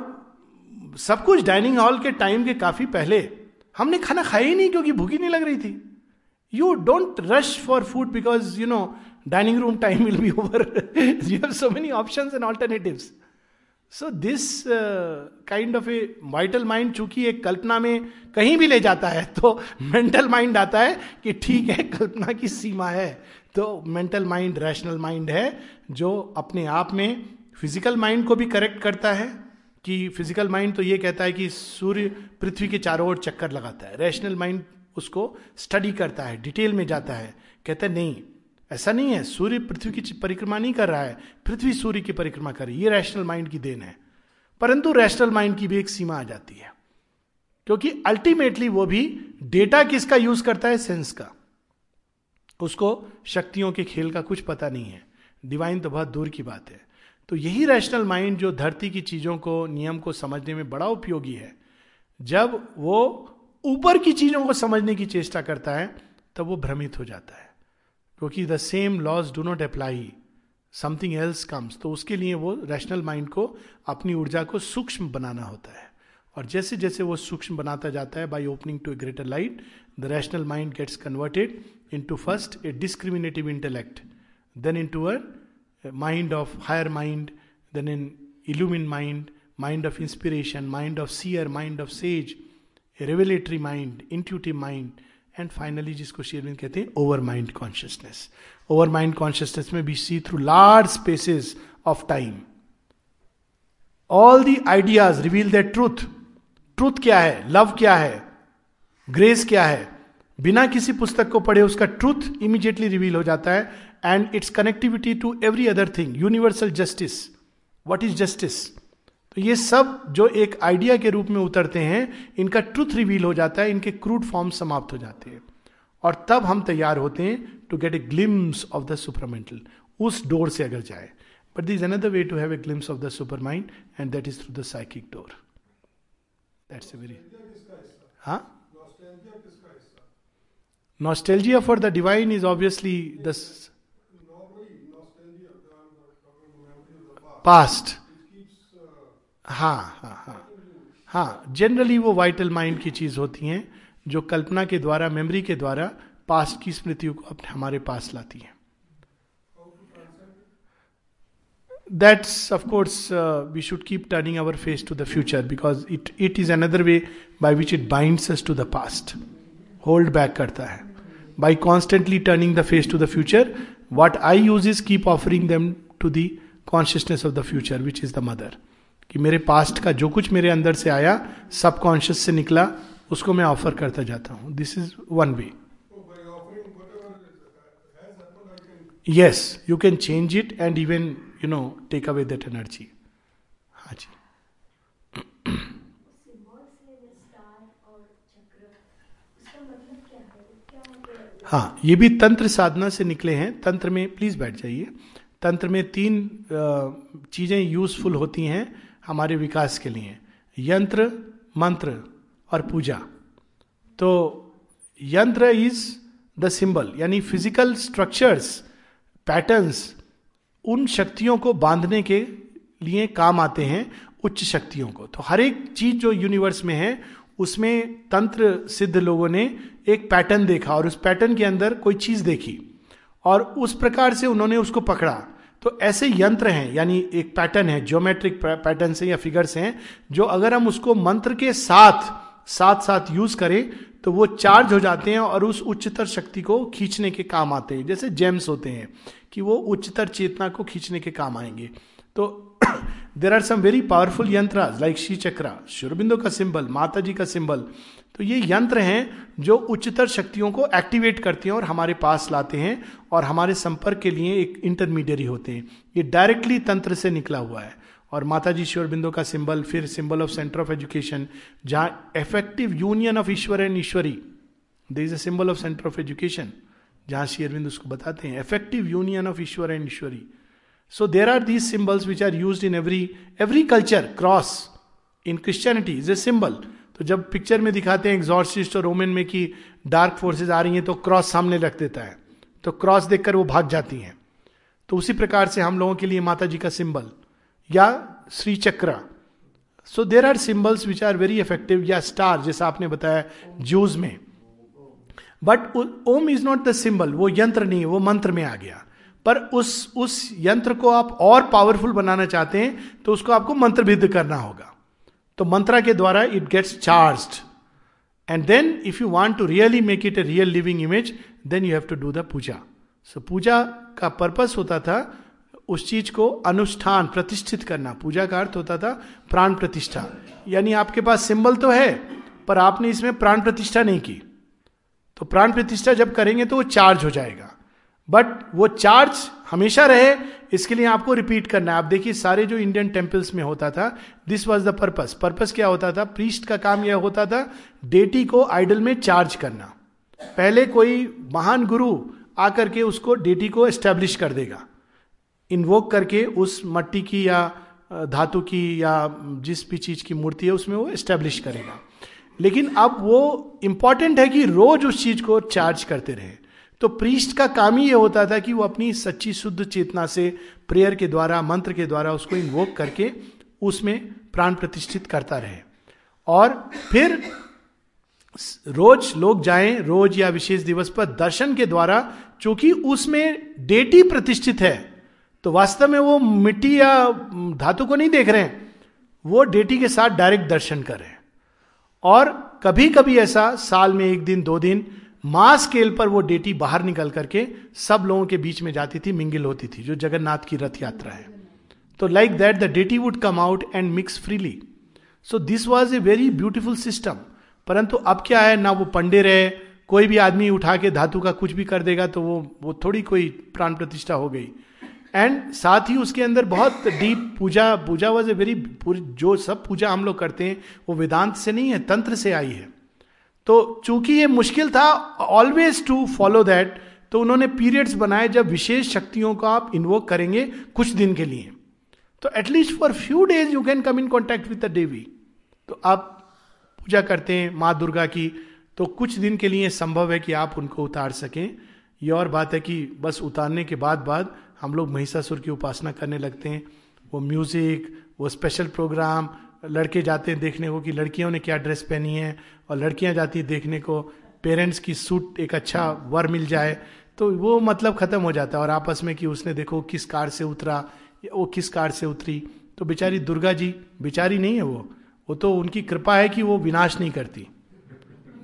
सब कुछ डाइनिंग हॉल के टाइम के काफी पहले, हमने खाना खाया ही नहीं क्योंकि भूखी नहीं लग रही थी. You don't rush for food because, you know, dining room time will be over. You have so many options and alternatives. So this uh, kind of a vital mind, चूंकि एक कल्पना में कहीं भी ले जाता है, तो mental mind आता है कि ठीक है, कल्पना की सीमा है. तो mental mind, rational mind है, जो अपने आप में physical mind को भी correct करता है. कि physical mind तो ये कहता है कि सूर्य पृथ्वी के चारों ओर चक्कर लगाता है. Rational mind उसको स्टडी करता है, डिटेल में जाता है, कहता है नहीं ऐसा नहीं है, सूर्य पृथ्वी की परिक्रमा नहीं कर रहा है, पृथ्वी सूर्य की परिक्रमा कर रही है, ये रैशनल माइंड की देन है. परंतु रैशनल माइंड की भी एक सीमा आ जाती है, क्योंकि अल्टीमेटली वो भी डेटा किसका यूज करता है, सेंस का. उसको शक्तियों के खेल का कुछ पता नहीं है, डिवाइन तो बहुत दूर की बात है. तो यही रैशनल माइंड जो धरती की चीजों को, नियम को समझने में बड़ा उपयोगी है, जब वो ऊपर की चीजों को समझने की चेष्टा करता है तब वो भ्रमित हो जाता है, क्योंकि the same laws do not apply, something else comes. तो उसके लिए वो रैशनल माइंड को अपनी ऊर्जा को सूक्ष्म बनाना होता है, और जैसे जैसे वो सूक्ष्म बनाता जाता है, by opening to a greater light, the rational mind gets converted into first a discriminative intellect, then into a mind of higher mind, then in illumined mind, mind of inspiration, mind of seer, mind of sage, revelatory mind, intuitive mind, and finally जिसको श्री अरविंद कहते हैं over mind consciousness. Over mind consciousness में we see through large spaces of time, all the ideas reveal that truth. Truth क्या है, लव क्या है, ग्रेस क्या है, बिना किसी पुस्तक को पढ़े उसका ट्रूथ इमीडिएटली रिवील हो जाता है, and its connectivity to every other thing, universal justice, what is justice. तो ये सब जो एक आइडिया के रूप में उतरते हैं, इनका ट्रुथ रिवील हो जाता है, इनके क्रूड फॉर्म समाप्त हो जाते हैं, और तब हम तैयार होते हैं to get a glimpse of the supermental. उस डोर से अगर जाए, but this another way to have a glimpse of the super mind, and that is through the psychic door. That's a very हाँ nostalgia for the divine is obviously the past. हाँ हाँ हाँ हाँ जनरली वो वाइटल माइंड की चीज होती हैं, जो कल्पना के द्वारा, मेमोरी के द्वारा पास्ट की स्मृतियों को अपने हमारे पास लाती हैं. That's of course we should keep turning our face to the future, because it it is another way by which it binds us to the past. Hold back करता है. By constantly turning the face to the future, what I use is keep offering them to the consciousness of the future which is the mother. कि मेरे पास्ट का जो कुछ मेरे अंदर से आया, सबकॉन्शियस से निकला, उसको मैं ऑफर करता जाता हूँ. This is one way. Yes, you can change it and even you know take away that energy. हाँ जी. हाँ, ये भी तंत्र साधना से निकले हैं. तंत्र में, प्लीज बैठ जाइए, तंत्र में तीन चीजें यूजफुल होती हैं हमारे विकास के लिए: यंत्र, मंत्र और पूजा. तो यंत्र इज द सिंबल, यानी फिजिकल स्ट्रक्चर्स, पैटर्न्स, उन शक्तियों को बांधने के लिए काम आते हैं, उच्च शक्तियों को. तो हर एक चीज जो यूनिवर्स में है उसमें तंत्र सिद्ध लोगों ने एक पैटर्न देखा और उस पैटर्न के अंदर कोई चीज देखी और उस प्रकार से उन्होंने उसको पकड़ा. तो ऐसे यंत्र हैं, यानी एक पैटर्न है, ज्योमेट्रिक पैटर्न से या फिगर्स हैं, जो अगर हम उसको मंत्र के साथ साथ साथ यूज करें तो वो चार्ज हो जाते हैं और उस उच्चतर शक्ति को खींचने के काम आते हैं. जैसे जेम्स होते हैं कि वो उच्चतर चेतना को खींचने के काम आएंगे. तो there are some very powerful yantra like Shri चक्रा, श्री अरबिंदो का सिंबल, माता जी का सिंबल. तो ये यंत्र हैं जो उच्चतर शक्तियों को एक्टिवेट करते हैं और हमारे पास लाते हैं और हमारे संपर्क के लिए एक इंटरमीडियरी होते हैं. ये डायरेक्टली तंत्र से निकला हुआ है. और माता जी श्री अरबिंदो का सिंबल, फिर symbol of centre of education, जहाँ effective union of Ishwar and Ishwari, there is a symbol of centre of education, जहाँ श्री अरबिंद उसको बताते हैं effective union of Ishwar and Ishwari. So there are these symbols which are used in every every culture. Cross in Christianity is a symbol. तो जब पिक्चर में दिखाते हैं एग्जॉर्सिस्ट और रोमन में कि डार्क फोर्सेज आ रही हैं तो क्रॉस सामने रख देता है, तो क्रॉस देखकर वो भाग जाती हैं. तो उसी प्रकार से हम लोगों के लिए माता जी का सिंबल या श्री चक्रा. So there are symbols which are very effective, या स्टार जैसा आपने बताया ज्यूज में. But Om is not the symbol, वो यंत्र नहीं है, वो मंत्र में आ गया. पर उस उस यंत्र को आप और पावरफुल बनाना चाहते हैं तो उसको आपको मंत्रभिद्ध करना होगा. तो मंत्रा के द्वारा it gets charged, and then if you want to really make it a real living image, then you have to do the puja. So पूजा का पर्पस होता था उस चीज को अनुष्ठान, प्रतिष्ठित करना. पूजा का अर्थ होता था प्राण प्रतिष्ठा, यानी आपके पास सिंबल तो है पर आपने इसमें प्राण प्रतिष्ठा नहीं की. तो प्राण प्रतिष्ठा जब करेंगे तो वो चार्ज हो जाएगा. बट वो चार्ज हमेशा रहे, इसके लिए आपको रिपीट करना है. आप देखिए सारे जो इंडियन टेम्पल्स में होता था, this was the purpose. Purpose क्या होता था? प्रीस्ट का काम यह होता था डेटी को आइडल में चार्ज करना. पहले कोई महान गुरु आकर के उसको, डेटी को एस्टेब्लिश कर देगा, इन्वोक करके उस मट्टी की या धातु की या जिस भी चीज की मूर्ति है उसमें वो एस्टेब्लिश करेगा. लेकिन अब वो इम्पॉर्टेंट है कि रोज उस चीज को चार्ज करते रहे. तो प्रीस्ट का काम ही ये होता था कि वो अपनी सच्ची शुद्ध चेतना से प्रेयर के द्वारा, मंत्र के द्वारा उसको इन्वोक करके उसमें प्राण प्रतिष्ठित करता रहे. और फिर रोज लोग जाएं, रोज या विशेष दिवस पर दर्शन के द्वारा, चूंकि उसमें डेटी प्रतिष्ठित है तो वास्तव में वो मिट्टी या धातु को नहीं देख रहे हैं, वो डेटी के साथ डायरेक्ट दर्शन कर रहे हैं. और कभी कभी ऐसा साल में एक दिन, दो दिन, मास स्केल पर वो डेटी बाहर निकल करके सब लोगों के बीच में जाती थी, मिंगल होती थी, जो जगन्नाथ की रथ यात्रा है. तो like that the deity would come out and mix freely. So this was a very beautiful system. परंतु अब क्या है ना, वो पंडे रहे, कोई भी आदमी उठा के धातु का कुछ भी कर देगा तो वो वो थोड़ी कोई प्राण प्रतिष्ठा हो गई. एंड साथ ही उसके अंदर बहुत डीप पूजा, पूजा वॉज ए वेरी, जो सब पूजा हम लोग करते हैं वो वेदांत से नहीं है, तंत्र से आई है. तो चूंकि ये मुश्किल था ऑलवेज टू फॉलो दैट, तो उन्होंने पीरियड्स बनाए जब विशेष शक्तियों को आप इन्वोक करेंगे कुछ दिन के लिए. तो at least for few days you can come in contact with the Devi. तो आप पूजा करते हैं माँ दुर्गा की, तो कुछ दिन के लिए संभव है कि आप उनको उतार सकें. ये और बात है कि बस उतारने के बाद बाद हम लोग महिषासुर की उपासना करने लगते हैं. वो म्यूजिक, वो स्पेशल प्रोग्राम, लड़के जाते हैं देखने को कि लड़कियों ने क्या ड्रेस पहनी है, और लड़कियां जाती हैं देखने को पेरेंट्स की सूट, एक अच्छा वर मिल जाए. तो वो मतलब ख़त्म हो जाता है. और आपस में कि उसने देखो किस कार से उतरा, वो किस कार से उतरी. तो बेचारी दुर्गा जी, बेचारी नहीं है वो वो तो उनकी कृपा है कि वो विनाश नहीं करती.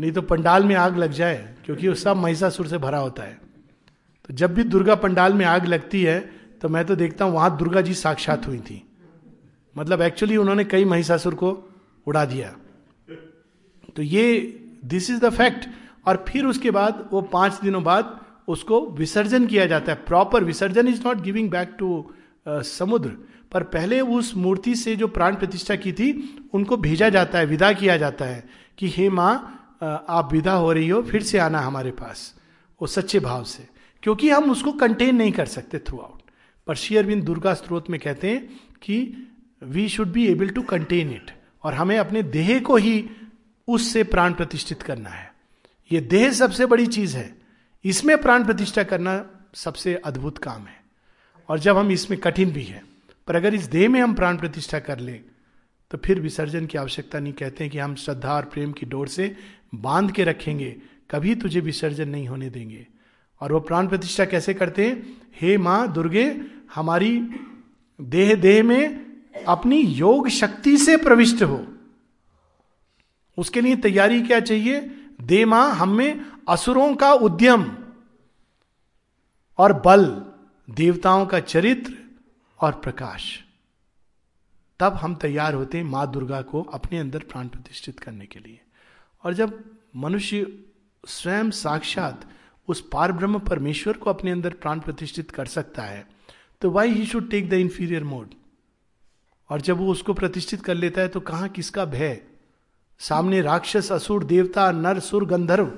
नहीं तो पंडाल में आग लग जाए, क्योंकि वो सब महिषासुर से भरा होता है। तो जब भी दुर्गा पंडाल में आग लगती है तो मैं तो देखता हूँ वहाँ दुर्गा जी साक्षात हुई थी, मतलब एक्चुअली उन्होंने कई महिषासुर को उड़ा दिया। तो ये दिस इज द फैक्ट। और फिर उसके बाद वो पाँच दिनों बाद उसको विसर्जन किया जाता है, proper visarjan, is not giving back to samudra. पर पहले उस मूर्ति से जो प्राण प्रतिष्ठा की थी उनको भेजा जाता है, विदा किया जाता है कि हे माँ आप विदा हो रही हो, फिर से आना हमारे पास, वो सच्चे भाव से, क्योंकि हम उसको कंटेन नहीं कर सकते थ्रू आउट। पर श्री अरविंद दुर्गा स्त्रोत में कहते हैं कि we should be able to contain it, और हमें अपने देह को ही उससे प्राण प्रतिष्ठित करना है। ये देह सबसे बड़ी चीज है, इसमें प्राण प्रतिष्ठा करना सबसे अद्भुत काम है, और जब हम इसमें कठिन भी है, पर अगर इस देह में हम प्राण प्रतिष्ठा कर लें तो फिर विसर्जन की आवश्यकता नहीं। कहते हैं कि हम श्रद्धा और प्रेम की डोर से बांध के रखेंगे, कभी तुझे विसर्जन नहीं होने देंगे। और वो प्राण प्रतिष्ठा कैसे करते हैं? हे माँ दुर्गे, हमारी देह देह में अपनी योग शक्ति से प्रविष्ट हो। उसके लिए तैयारी क्या चाहिए? दे माँ हम में असुरों का उद्यम और बल, देवताओं का चरित्र और प्रकाश, तब हम तैयार होते हैं माँ दुर्गा को अपने अंदर प्राण प्रतिष्ठित करने के लिए। और जब मनुष्य स्वयं साक्षात उस पारब्रह्म परमेश्वर को अपने अंदर प्राण प्रतिष्ठित कर सकता है, तो why he should take the inferior mode. और जब वो उसको प्रतिष्ठित कर लेता है तो कहाँ किसका भय, सामने राक्षस, असुर, देवता, नर, सुर, गंधर्व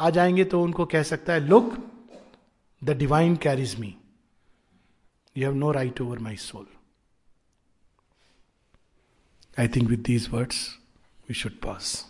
आ जाएंगे तो उनको कह सकता है, look the divine carries me, you have no right over my soul. I think with these words, we should pause.